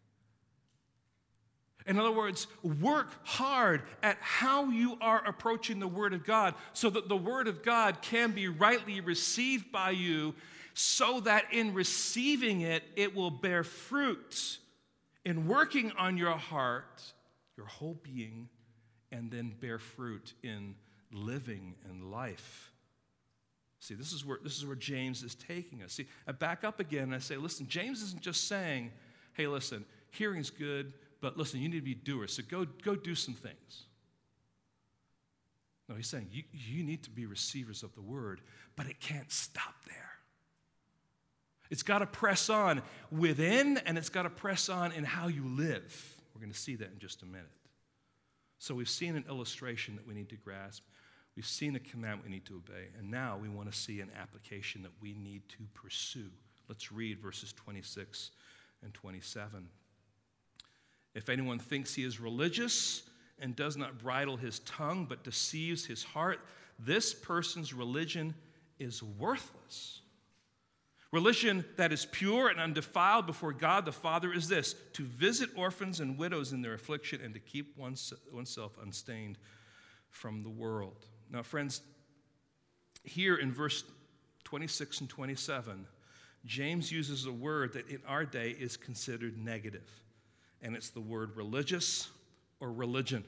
In other words, work hard at how you are approaching the Word of God so that the Word of God can be rightly received by you so that in receiving it, it will bear fruit in working on your heart, your whole being, and then bear fruit in living and life. See, this is where this is where James is taking us. See, I back up again and I say, listen, James isn't just saying, hey, listen, hearing's good, but listen, you need to be doers, so go, go do some things. No, he's saying you, you need to be receivers of the word, but it can't stop there. It's got to press on within, and it's got to press on in how you live. We're going to see that in just a minute. So we've seen an illustration that we need to grasp. We've seen a commandment we need to obey, and now we want to see an application that we need to pursue. Let's read verses twenty-six and twenty-seven. If anyone thinks he is religious and does not bridle his tongue but deceives his heart, this person's religion is worthless. Religion that is pure and undefiled before God the Father is this, to visit orphans and widows in their affliction and to keep one's, oneself unstained from the world. Now, friends, here in verse twenty-six and twenty-seven, James uses a word that in our day is considered negative, and it's the word religious or religion.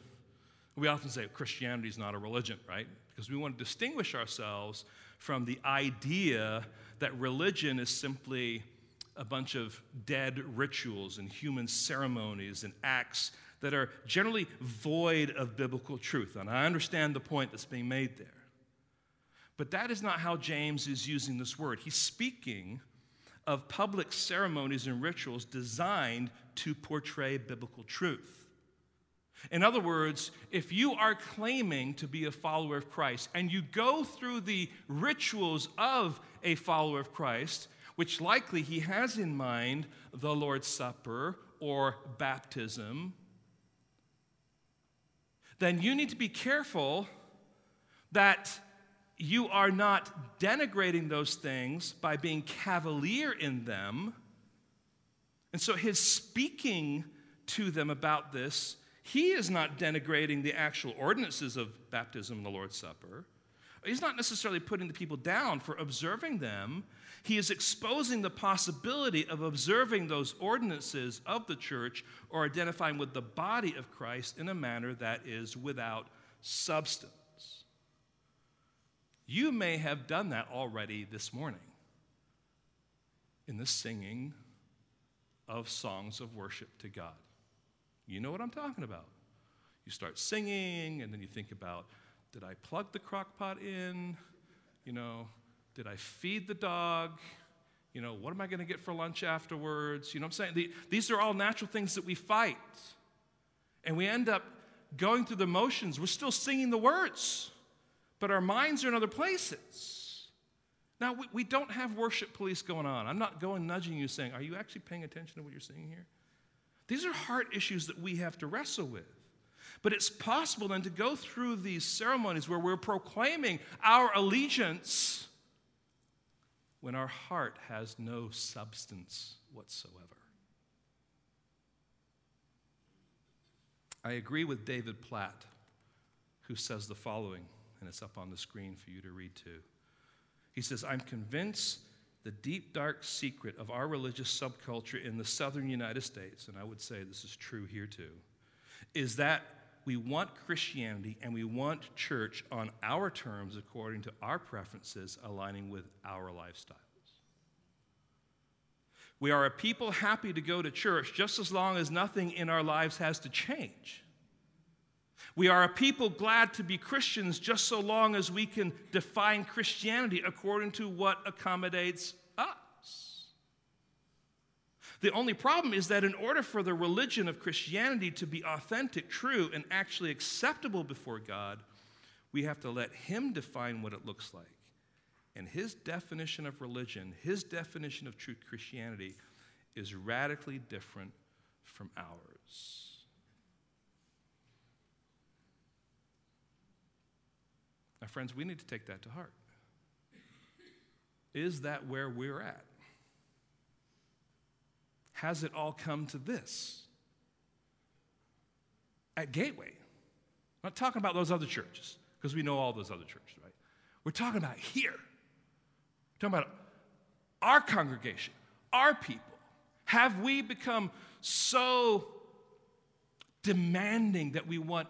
We often say Christianity is not a religion, right? Because we want to distinguish ourselves from the idea that religion is simply a bunch of dead rituals and human ceremonies and acts that are generally void of biblical truth. And I understand the point that's being made there. But that is not how James is using this word. He's speaking of public ceremonies and rituals designed to portray biblical truth. In other words, if you are claiming to be a follower of Christ and you go through the rituals of a follower of Christ, which likely he has in mind the Lord's Supper or baptism, then you need to be careful that you are not denigrating those things by being cavalier in them. And so his speaking to them about this, he is not denigrating the actual ordinances of baptism and the Lord's Supper. He's not necessarily putting the people down for observing them. He is exposing the possibility of observing those ordinances of the church or identifying with the body of Christ in a manner that is without substance. You may have done that already this morning in the singing of songs of worship to God. You know what I'm talking about. You start singing, and then you think about, did I plug the crock pot in? You know, did I feed the dog? You know, what am I going to get for lunch afterwards? You know what I'm saying? The, these are all natural things that we fight. And we end up going through the motions. We're still singing the words, but our minds are in other places. Now, we, we don't have worship police going on. I'm not going nudging you saying, are you actually paying attention to what you're singing here? These are heart issues that we have to wrestle with. But it's possible then to go through these ceremonies where we're proclaiming our allegiance when our heart has no substance whatsoever. I agree with David Platt, who says the following, and it's up on the screen for you to read too. He says, I'm convinced the deep, dark secret of our religious subculture in the southern United States, and I would say this is true here too, is that we want Christianity and we want church on our terms according to our preferences aligning with our lifestyles. We are a people happy to go to church just as long as nothing in our lives has to change. We are a people glad to be Christians just so long as we can define Christianity according to what accommodates us. The only problem is that in order for the religion of Christianity to be authentic, true, and actually acceptable before God, we have to let Him define what it looks like. And His definition of religion, His definition of true Christianity, is radically different from ours. Now, friends, we need to take that to heart. Is that where we're at? Has it all come to this? At Gateway. I'm not talking about those other churches, because we know all those other churches, right? We're talking about here. We're talking about our congregation, our people. Have we become so demanding that we want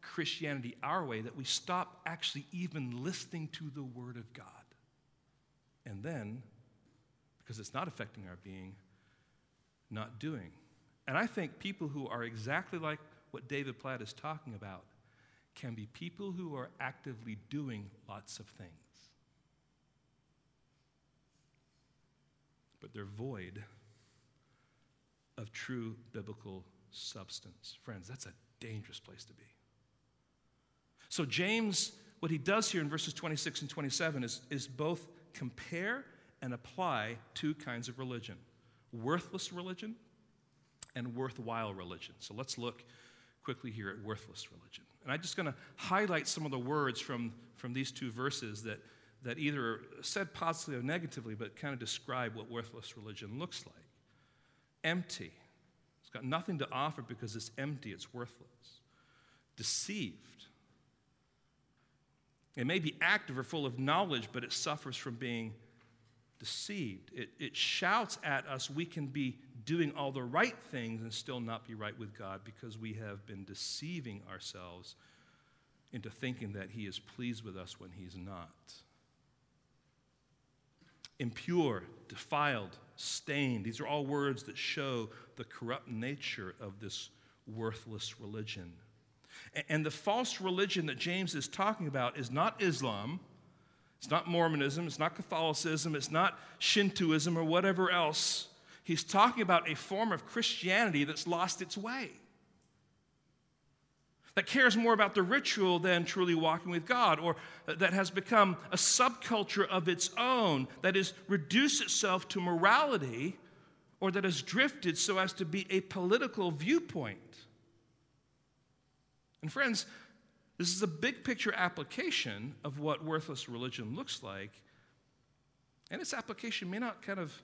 Christianity our way that we stop actually even listening to the Word of God? And then, because it's not affecting our being, not doing. And I think people who are exactly like what David Platt is talking about can be people who are actively doing lots of things. But they're void of true biblical substance. Friends, that's a dangerous place to be. So James, what he does here in verses twenty-six and twenty-seven is, is both compare and apply two kinds of religion. Worthless religion and worthwhile religion. So let's look quickly here at worthless religion. And I'm just going to highlight some of the words from, from these two verses that, that either are said positively or negatively, but kind of describe what worthless religion looks like. Empty. It's got nothing to offer because it's empty, it's worthless. Deceived. It may be active or full of knowledge, but it suffers from being deceived. It, it shouts at us we can be doing all the right things and still not be right with God because we have been deceiving ourselves into thinking that He is pleased with us when He's not. Impure, defiled, stained. These are all words that show the corrupt nature of this worthless religion. And, and the false religion that James is talking about is not Islam. It's not Mormonism, it's not Catholicism, it's not Shintoism or whatever else. He's talking about a form of Christianity that's lost its way, that cares more about the ritual than truly walking with God, or that has become a subculture of its own that has reduced itself to morality, or that has drifted so as to be a political viewpoint. And friends, This is a big picture application of what worthless religion looks like, and its application may not kind of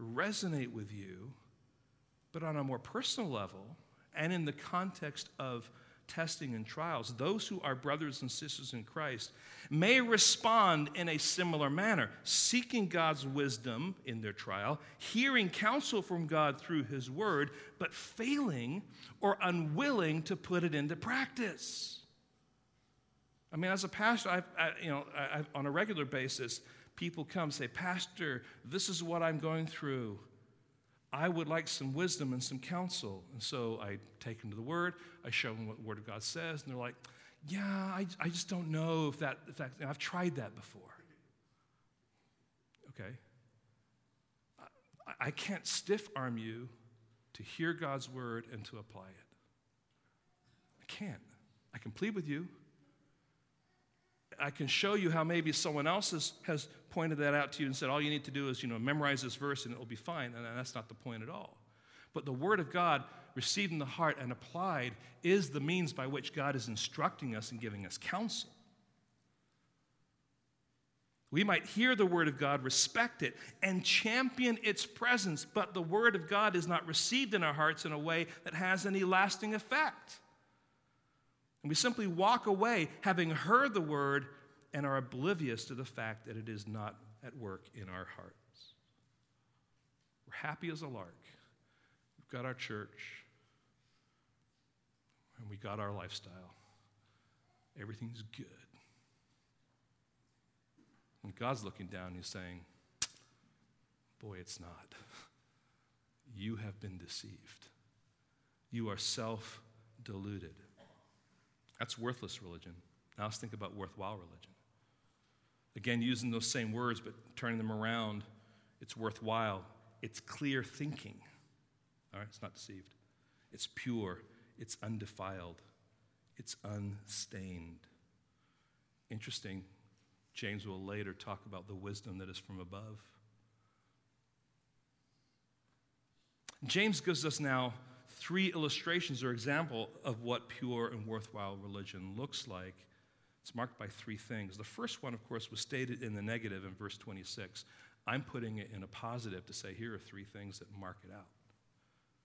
resonate with you, but on a more personal level and in the context of testing and trials, those who are brothers and sisters in Christ may respond in a similar manner, seeking God's wisdom in their trial, hearing counsel from God through his word, but failing or unwilling to put it into practice. I mean, as a pastor, I've, I, you know, I, I've, on a regular basis, people come and say, "Pastor, this is what I'm going through. I would like some wisdom and some counsel." And so I take them to the Word. I show them what the Word of God says. And they're like, "Yeah, I, I just don't know if that, if that, you know, I've tried that before." Okay. I, I can't stiff-arm you to hear God's Word and to apply it. I can't. I can plead with you. I can show you how maybe someone else has, has pointed that out to you and said, all you need to do is, you know, memorize this verse and it will be fine. And that's not the point at all. But the Word of God, received in the heart and applied, is the means by which God is instructing us and giving us counsel. We might hear the Word of God, respect it, and champion its presence, but the Word of God is not received in our hearts in a way that has any lasting effect. And we simply walk away having heard the word and are oblivious to the fact that it is not at work in our hearts. We're happy as a lark. We've got our church, and we got our lifestyle. Everything's good. And God's looking down and he's saying, "Boy, it's not. You have been deceived. You are self-deluded." That's worthless religion. Now let's think about worthwhile religion. Again, using those same words, but turning them around. It's worthwhile. It's clear thinking. All right, it's not deceived. It's pure. It's undefiled. It's unstained. Interesting. James will later talk about the wisdom that is from above. James gives us now three illustrations or example of what pure and worthwhile religion looks like. It's marked by three things. The first one, of course, was stated in the negative in verse twenty-six. I'm putting it in a positive to say here are three things that mark it out,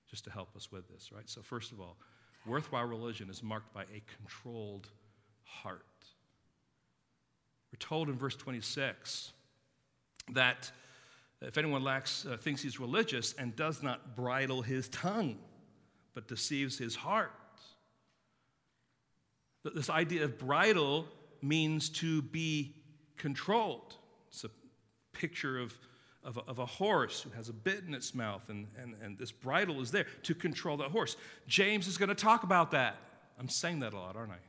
just to help us with this, right? So first of all, worthwhile religion is marked by a controlled heart. We're told in verse twenty-six that if anyone lacks, uh, thinks he's religious and does not bridle his tongue, but deceives his heart. This idea of bridle means to be controlled. It's a picture of, of, a, of a horse who has a bit in its mouth, and, and, and this bridle is there to control that horse. James is going to talk about that. I'm saying that a lot, aren't I?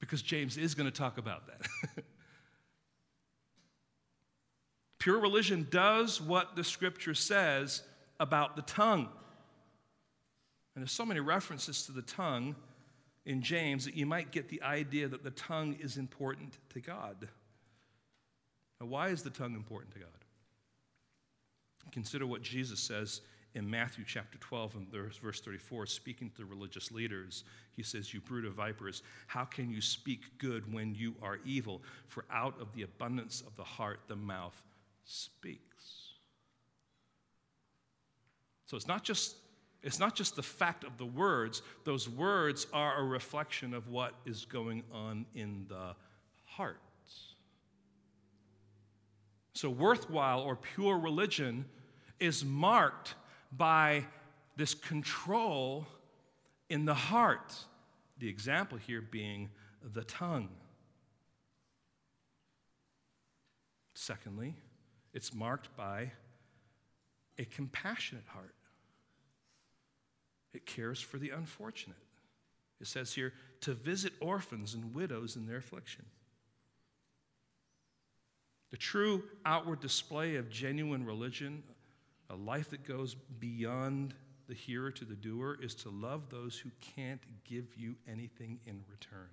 Because James is going to talk about that. Pure religion does what the Scripture says about the tongue. And there's so many references to the tongue in James that you might get the idea that the tongue is important to God. Now, why is the tongue important to God? Consider what Jesus says in Matthew chapter twelve and verse thirty-four, speaking to the religious leaders. He says, "You brood of vipers, how can you speak good when you are evil? For out of the abundance of the heart, the mouth speaks." So it's not just It's not just the fact of the words. Those words are a reflection of what is going on in the heart. So worthwhile or pure religion is marked by this control in the heart. The example here being the tongue. Secondly, it's marked by a compassionate heart. It cares for the unfortunate. It says here, to visit orphans and widows in their affliction. The true outward display of genuine religion, a life that goes beyond the hearer to the doer, is to love those who can't give you anything in return.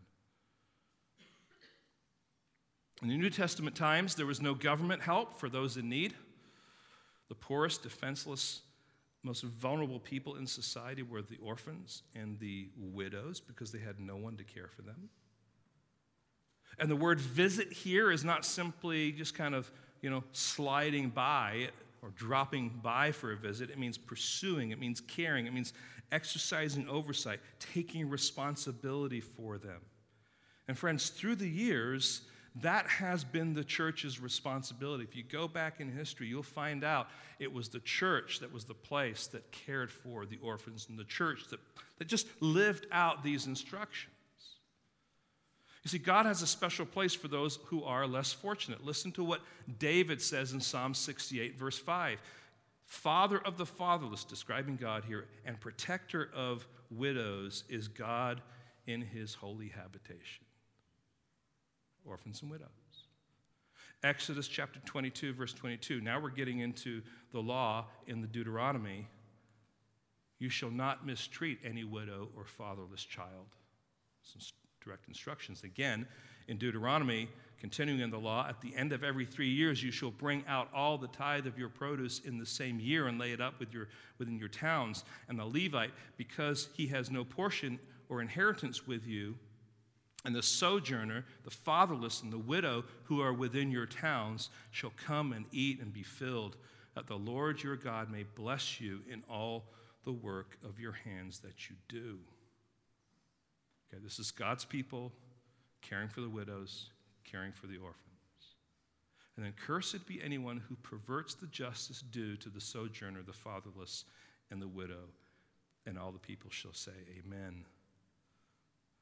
In the New Testament times, there was no government help for those in need. The poorest, defenseless, most vulnerable people in society were the orphans and the widows because they had no one to care for them. And the word visit here is not simply just kind of, you know, sliding by or dropping by for a visit. It means pursuing. It means caring. It means exercising oversight, taking responsibility for them. And friends, through the years, that has been the church's responsibility. If you go back in history, you'll find out it was the church that was the place that cared for the orphans, and the church that, that just lived out these instructions. You see, God has a special place for those who are less fortunate. Listen to what David says in Psalm sixty-eight, verse five. Father of the fatherless, describing God here, and protector of widows is God in his holy habitation. Orphans and widows. Exodus chapter twenty-two, verse twenty-two. Now we're getting into the law in the Deuteronomy. You shall not mistreat any widow or fatherless child. Some direct instructions. Again, in Deuteronomy, continuing in the law, at the end of every three years you shall bring out all the tithe of your produce in the same year and lay it up with your, within your towns. And the Levite, because he has no portion or inheritance with you, and the sojourner, the fatherless, and the widow who are within your towns shall come and eat and be filled, that the Lord your God may bless you in all the work of your hands that you do. Okay, this is God's people caring for the widows, caring for the orphans. And then cursed be anyone who perverts the justice due to the sojourner, the fatherless, and the widow, and all the people shall say amen.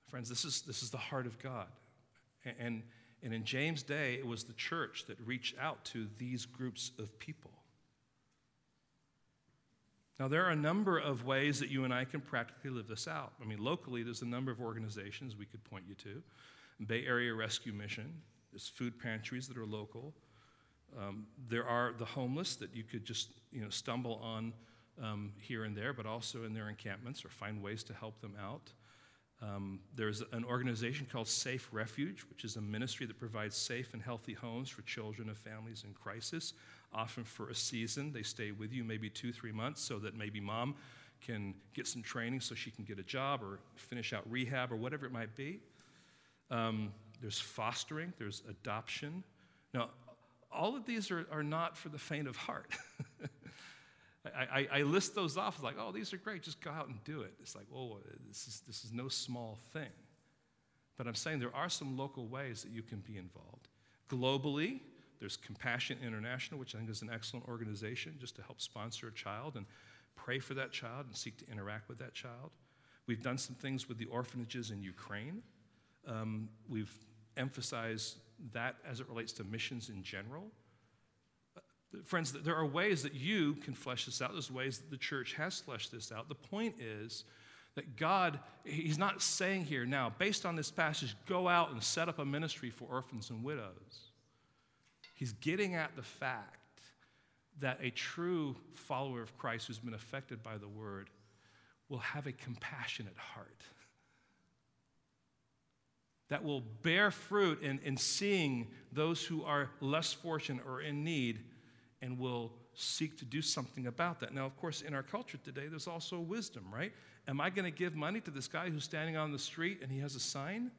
Friends, this is this is the heart of God. And, and in James' day, it was the church that reached out to these groups of people. Now, there are a number of ways that you and I can practically live this out. I mean, locally, there's a number of organizations we could point you to. Bay Area Rescue Mission. There's food pantries that are local. Um, there are the homeless that you could just, you know, stumble on um, here and there, but also in their encampments, or find ways to help them out. Um, there's an organization called Safe Refuge, which is a ministry that provides safe and healthy homes for children of families in crisis, often for a season. They stay with you maybe two, three months so that maybe mom can get some training so she can get a job or finish out rehab or whatever it might be. Um, there's fostering. There's adoption. Now, all of these are, are not for the faint of heart. I, I, I list those off like, oh, these are great. Just go out and do it. It's like, oh, this is this is no small thing. But I'm saying there are some local ways that you can be involved. Globally, there's Compassion International, which I think is an excellent organization just to help sponsor a child and pray for that child and seek to interact with that child. We've done some things with the orphanages in Ukraine. Um, we've emphasized that as it relates to missions in general. Friends, there are ways that you can flesh this out. There's ways that the church has fleshed this out. The point is that God, he's not saying here now, based on this passage, go out and set up a ministry for orphans and widows. He's getting at the fact that a true follower of Christ who's been affected by the word will have a compassionate heart that will bear fruit in, in seeing those who are less fortunate or in need, and will seek to do something about that. Now, of course, in our culture today, there's also wisdom, right? Am I going to give money to this guy who's standing on the street and he has a sign?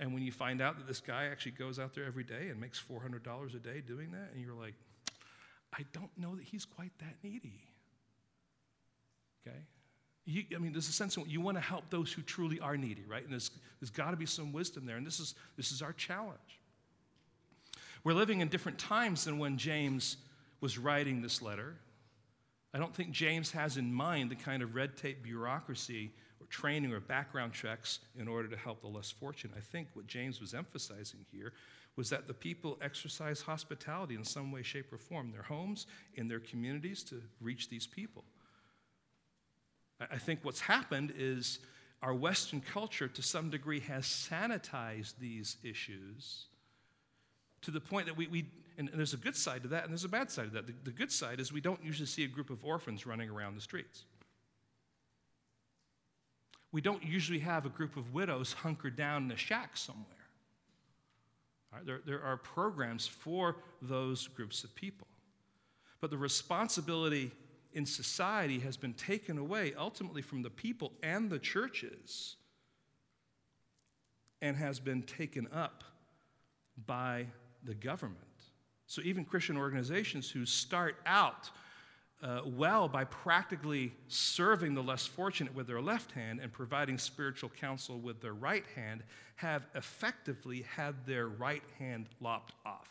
And when you find out that this guy actually goes out there every day and makes four hundred dollars a day doing that, and you're like, I don't know that he's quite that needy. Okay? You, I mean, there's a sense in which you want to help those who truly are needy, right? And there's, there's got to be some wisdom there, and this is this is our challenge. We're living in different times than when James was writing this letter. I don't think James has in mind the kind of red tape bureaucracy or training or background checks in order to help the less fortunate. I think what James was emphasizing here was that the people exercise hospitality in some way, shape, or form in their homes, in their communities to reach these people. I think what's happened is our Western culture to some degree has sanitized these issues to the point that we, we and there's a good side to that, and there's a bad side to that. The, the good side is we don't usually see a group of orphans running around the streets. We don't usually have a group of widows hunkered down in a shack somewhere. All right, there, there are programs for those groups of people. But the responsibility in society has been taken away ultimately from the people and the churches, and has been taken up by the government. So even Christian organizations who start out uh, well by practically serving the less fortunate with their left hand and providing spiritual counsel with their right hand have effectively had their right hand lopped off,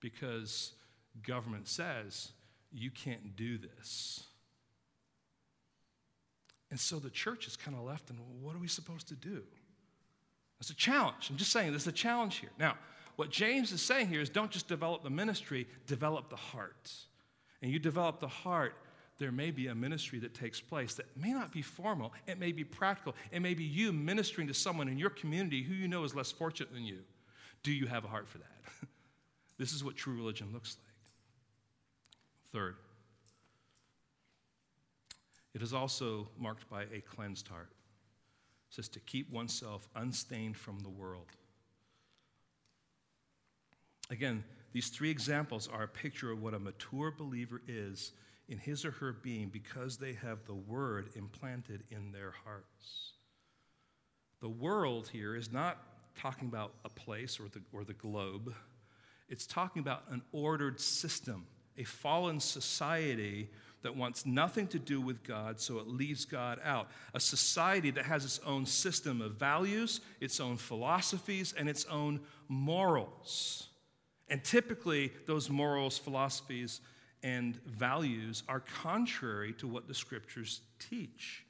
because government says, you can't do this. And so the church is kind of left, and what are we supposed to do? It's a challenge. I'm just saying, there's a challenge here. Now, what James is saying here is don't just develop the ministry, develop the heart. And you develop the heart, there may be a ministry that takes place that may not be formal. It may be practical. It may be you ministering to someone in your community who you know is less fortunate than you. Do you have a heart for that? This is what true religion looks like. Third, it is also marked by a cleansed heart. It says to keep oneself unstained from the world. Again, these three examples are a picture of what a mature believer is in his or her being because they have the word implanted in their hearts. The world here is not talking about a place or the, or the globe. It's talking about an ordered system, a fallen society that wants nothing to do with God, so it leaves God out. A society that has its own system of values, its own philosophies, and its own morals. And typically, those morals, philosophies, and values are contrary to what the scriptures teach.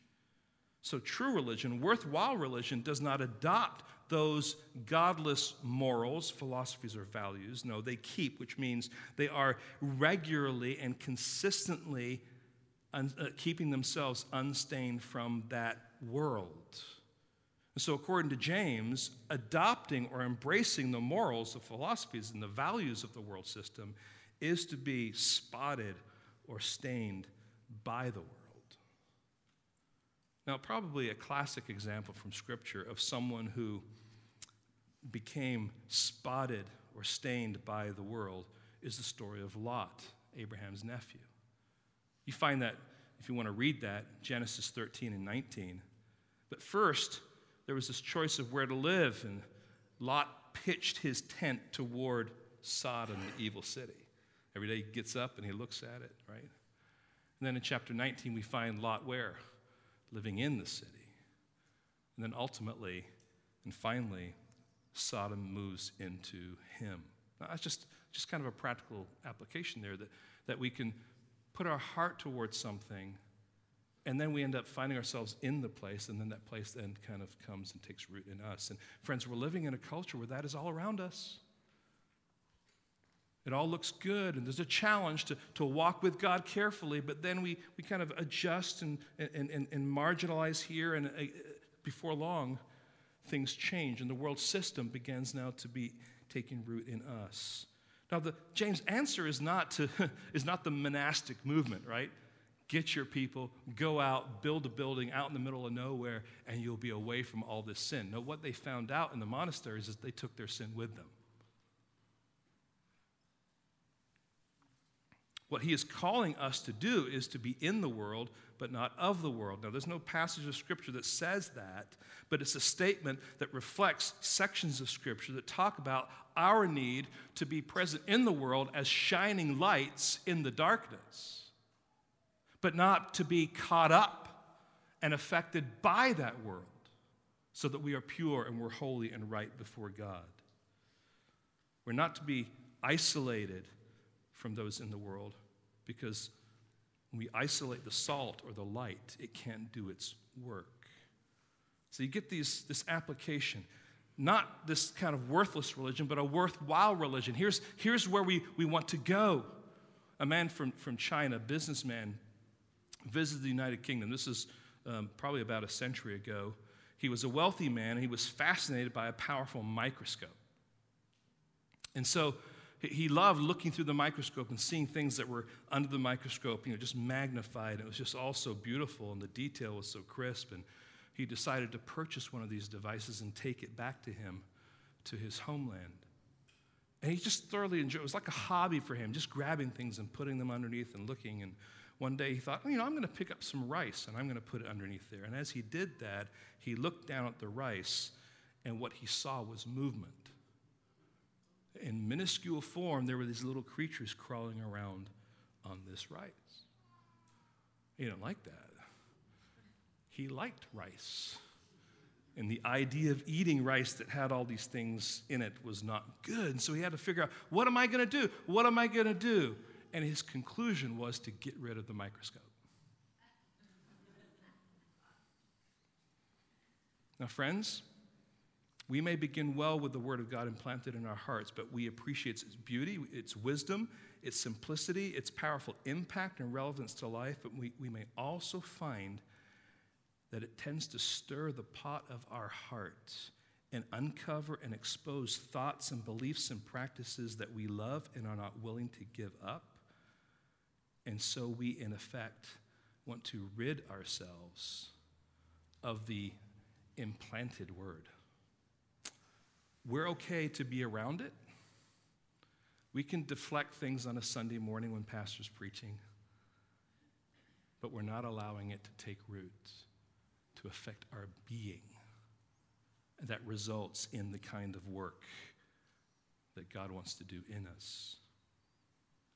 So true religion, worthwhile religion, does not adopt those godless morals, philosophies, or values. No, they keep, which means they are regularly and consistently un- uh, keeping themselves unstained from that world. And so according to James, adopting or embracing the morals, the philosophies, and the values of the world system is to be spotted or stained by the world. Now, probably a classic example from Scripture of someone who became spotted or stained by the world is the story of Lot, Abraham's nephew. You find that, if you want to read that, Genesis thirteen and nineteen. But first, there was this choice of where to live, and Lot pitched his tent toward Sodom, the evil city. Every day he gets up and he looks at it, right? And then in chapter nineteen, we find Lot where? Living in the city. And then ultimately, and finally, Sodom moves into him. Now, that's just, just kind of a practical application there, that, that we can put our heart towards something, and then we end up finding ourselves in the place, and then that place then kind of comes and takes root in us. And friends, we're living in a culture where that is all around us. It all looks good, and there's a challenge to, to walk with God carefully, but then we, we kind of adjust and, and, and, and marginalize here, and uh, before long, things change, and the world system begins now to be taking root in us. Now, the James' answer is not to is not the monastic movement, right? Get your people, go out, build a building out in the middle of nowhere, and you'll be away from all this sin. No, what they found out in the monasteries is they took their sin with them. What he is calling us to do is to be in the world, but not of the world. Now, there's no passage of Scripture that says that, but it's a statement that reflects sections of Scripture that talk about our need to be present in the world as shining lights in the darkness, but not to be caught up and affected by that world, so that we are pure and we're holy and right before God. We're not to be isolated from those in the world, because when we isolate the salt or the light, it can't do its work. So you get these, this application, not this kind of worthless religion, but a worthwhile religion. Here's, here's where we, we want to go. A man from, from China, a businessman, visited the United Kingdom. This is um, probably about a century ago. He was a wealthy man, and he was fascinated by a powerful microscope. And so he loved looking through the microscope and seeing things that were under the microscope, you know, just magnified. It was just all so beautiful, and the detail was so crisp. And he decided to purchase one of these devices and take it back to him, to his homeland. And he just thoroughly enjoyed it. It was like a hobby for him, just grabbing things and putting them underneath and looking. And one day he thought, you know, I'm going to pick up some rice, and I'm going to put it underneath there. And as he did that, he looked down at the rice, and what he saw was movement. in minuscule form, there were these little creatures crawling around on this rice. He didn't like that. He liked rice. And the idea of eating rice that had all these things in it was not good. And so he had to figure out, what am I going to do? What am I going to do? And his conclusion was to get rid of the microscope. Now, friends, we may begin well with the Word of God implanted in our hearts, but we appreciate its beauty, its wisdom, its simplicity, its powerful impact and relevance to life, but we, we may also find that it tends to stir the pot of our heart and uncover and expose thoughts and beliefs and practices that we love and are not willing to give up. And so we, in effect, want to rid ourselves of the implanted word. We're okay to be around it. We can deflect things on a Sunday morning when pastor's preaching, but we're not allowing it to take root, to affect our being. That results in the kind of work that God wants to do in us.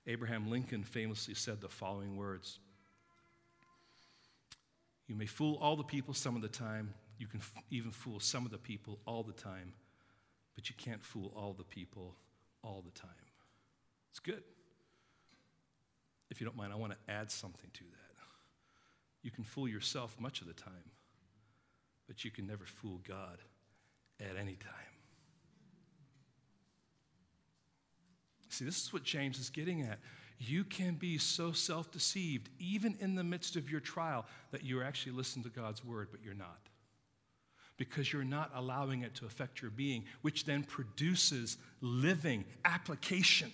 Abraham Lincoln famously said the following words: "You may fool all the people some of the time. You can f- even fool some of the people all the time. But you can't fool all the people all the time." It's good. If you don't mind, I want to add something to that. You can fool yourself much of the time, but you can never fool God at any time. See, this is what James is getting at. You can be so self-deceived, even in the midst of your trial, that you're actually listening to God's word, but you're not. Because you're not allowing it to affect your being, which then produces living application.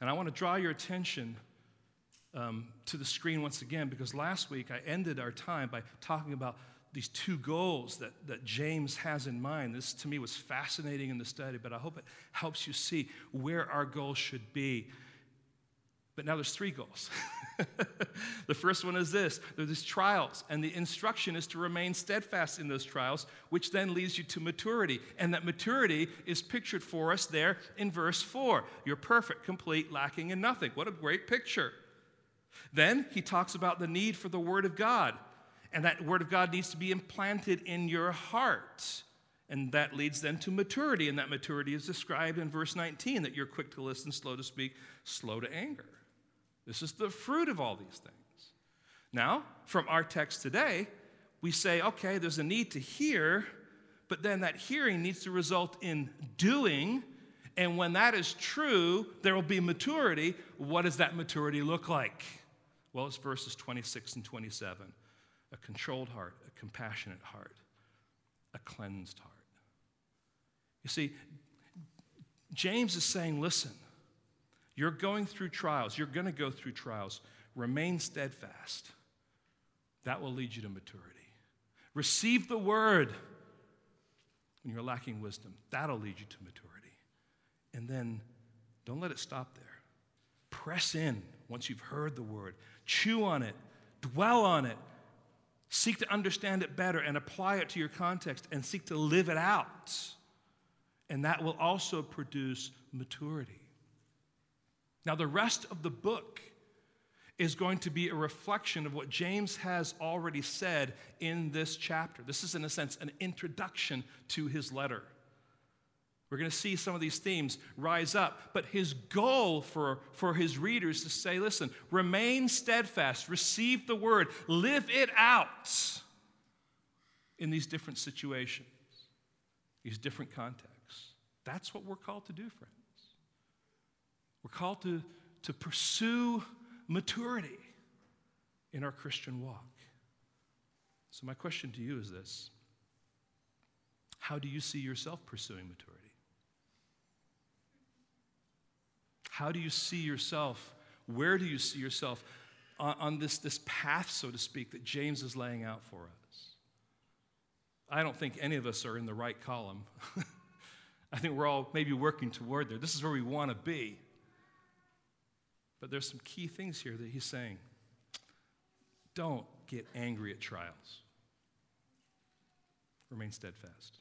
And I want to draw your attention um, to the screen once again, because last week I ended our time by talking about these two goals that, that James has in mind. This, to me, was fascinating in the study, but I hope it helps you see where our goals should be. But now there's three goals. The first one is this. There are these trials, and the instruction is to remain steadfast in those trials, which then leads you to maturity. And that maturity is pictured for us there in verse four. You're perfect, complete, lacking in nothing. What a great picture. Then he talks about the need for the Word of God, and that Word of God needs to be implanted in your heart. And that leads then to maturity, and that maturity is described in verse nineteen, that you're quick to listen, slow to speak, slow to anger. This is the fruit of all these things. Now, from our text today, we say, okay, there's a need to hear, but then that hearing needs to result in doing, and when that is true, there will be maturity. What does that maturity look like? Well, it's verses twenty-six and twenty-seven. A controlled heart, a compassionate heart, a cleansed heart. You see, James is saying, listen, you're going through trials. You're going to go through trials. Remain steadfast. That will lead you to maturity. Receive the word when you're lacking wisdom. That'll lead you to maturity. And then don't let it stop there. Press in once you've heard the word. Chew on it. Dwell on it. Seek to understand it better and apply it to your context and seek to live it out. And that will also produce maturity. Now, the rest of the book is going to be a reflection of what James has already said in this chapter. This is, in a sense, an introduction to his letter. We're going to see some of these themes rise up, but his goal for, for his readers to say, listen, remain steadfast, receive the word, live it out in these different situations, these different contexts. That's what we're called to do, friends. We're called to, to pursue maturity in our Christian walk. So my question to you is this: how do you see yourself pursuing maturity? How do you see yourself, where do you see yourself on, on this, this path, so to speak, that James is laying out for us? I don't think any of us are in the right column. I think we're all maybe working toward there. This is where we want to be. But there's some key things here that he's saying. Don't get angry at trials. Remain steadfast.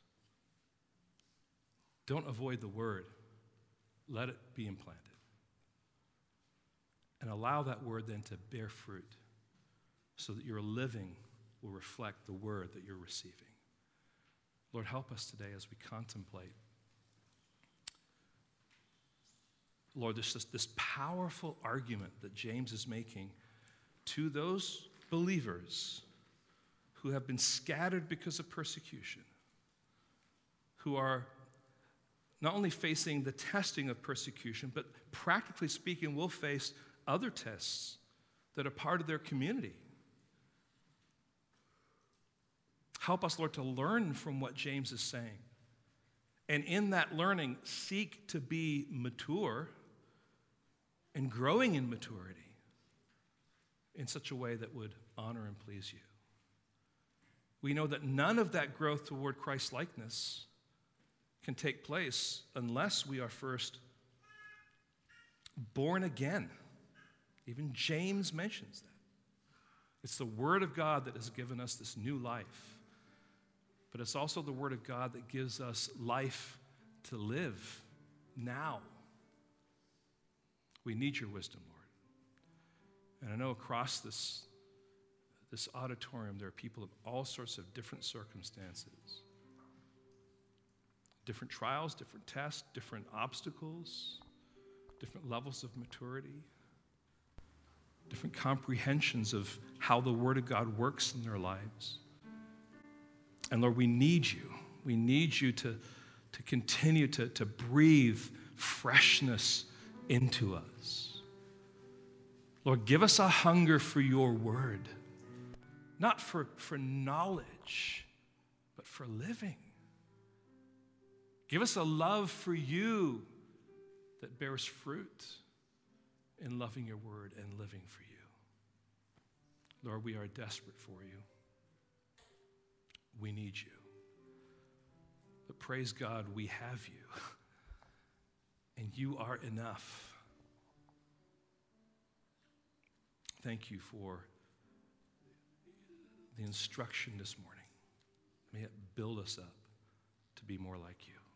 Don't avoid the word. Let it be implanted. And allow that word then to bear fruit so that your living will reflect the word that you're receiving. Lord, help us today as we contemplate. Lord, there's this, this powerful argument that James is making to those believers who have been scattered because of persecution, who are not only facing the testing of persecution, but practically speaking, will face other tests that are part of their community. Help us, Lord, to learn from what James is saying. And in that learning, seek to be mature and growing in maturity in such a way that would honor and please you. We know that none of that growth toward Christ-likeness can take place unless we are first born again. Even James mentions that. It's the Word of God that has given us this new life. But it's also the Word of God that gives us life to live now. We need your wisdom, Lord. And I know across this, this auditorium, there are people of all sorts of different circumstances, different trials, different tests, different obstacles, different levels of maturity, different comprehensions of how the Word of God works in their lives. And Lord, we need you. We need you to, to continue to, to breathe freshness into us. Lord, give us a hunger for your word, not for, for knowledge, but for living. Give us a love for you that bears fruit in loving your word and living for you. Lord, we are desperate for you. We need you. But praise God, we have you. And you are enough. Thank you for the instruction this morning. May it build us up to be more like you.